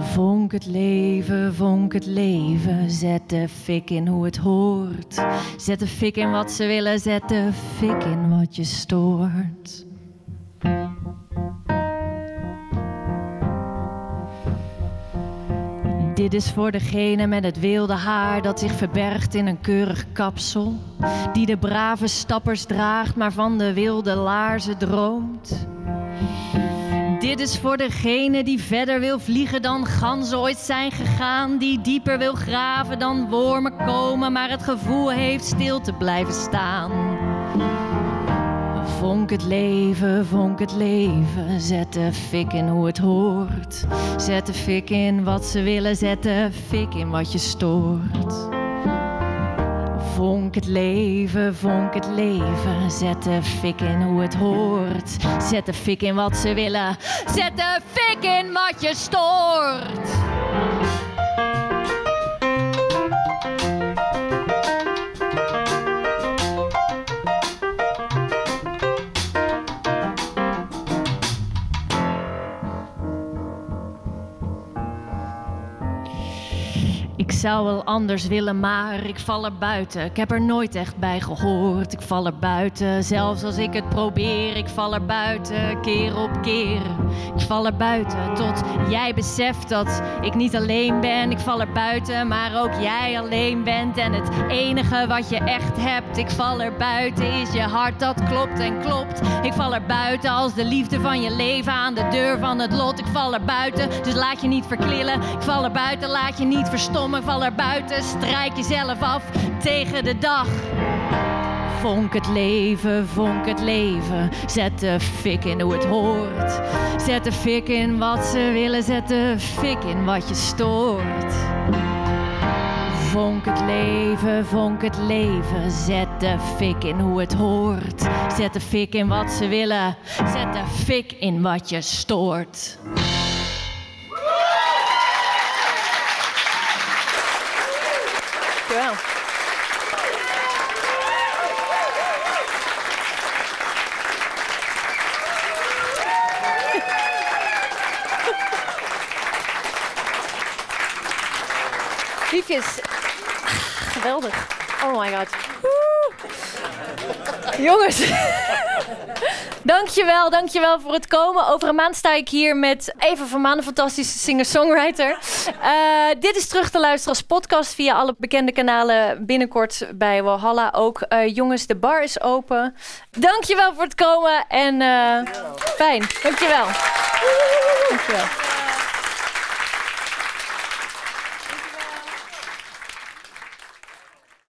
Vonk het leven, vonk het leven. Zet de fik in hoe het hoort. Zet de fik in wat ze willen. Zet de fik in wat je stoort. Dit is voor degene met het wilde haar dat zich verbergt in een keurig kapsel. Die de brave stappers draagt, maar van de wilde laarzen droomt. Dit is voor degene die verder wil vliegen dan ganzen ooit zijn gegaan. Die dieper wil graven dan wormen komen, maar het gevoel heeft stil te blijven staan. Vonk het leven, vonk het leven, zet de fik in hoe het hoort. Zet de fik in wat ze willen, zet de fik in wat je stoort. Vonk het leven, vonk het leven, zet de fik in hoe het hoort. Zet de fik in wat ze willen, zet de fik in wat je stoort. Ik zou wel anders willen, maar ik val er buiten. Ik heb er nooit echt bij gehoord. Ik val er buiten, zelfs als ik het probeer. Ik val er buiten, keer op keer. Ik val er buiten, tot jij beseft dat ik niet alleen ben. Ik val er buiten, maar ook jij alleen bent. En het enige wat je echt hebt, ik val er buiten, is je hart dat klopt en klopt. Ik val er buiten als de liefde van je leven aan de deur van het lot. Ik val er buiten, dus laat je niet verkillen. Ik val er buiten, laat je niet verstommen. Val er buiten, strijk jezelf af tegen de dag. Vonk het leven, vonk het leven, zet de fik in hoe het hoort. Zet de fik in wat ze willen, zet de fik in wat je stoort. Vonk het leven, vonk het leven, zet de fik in hoe het hoort. Zet de fik in wat ze willen, zet de fik in wat je stoort. Dankjewel. Liefjes. Geweldig. Oh my god. Woe. Jongens. Dankjewel, dankjewel voor het komen. Over een maand sta ik hier met Eva van Maan, een fantastische singer-songwriter. Uh, dit is terug te luisteren als podcast via alle bekende kanalen. Binnenkort bij Walhalla ook. Uh, jongens, de bar is open. Dankjewel voor het komen en uh, fijn. Dankjewel. Dankjewel.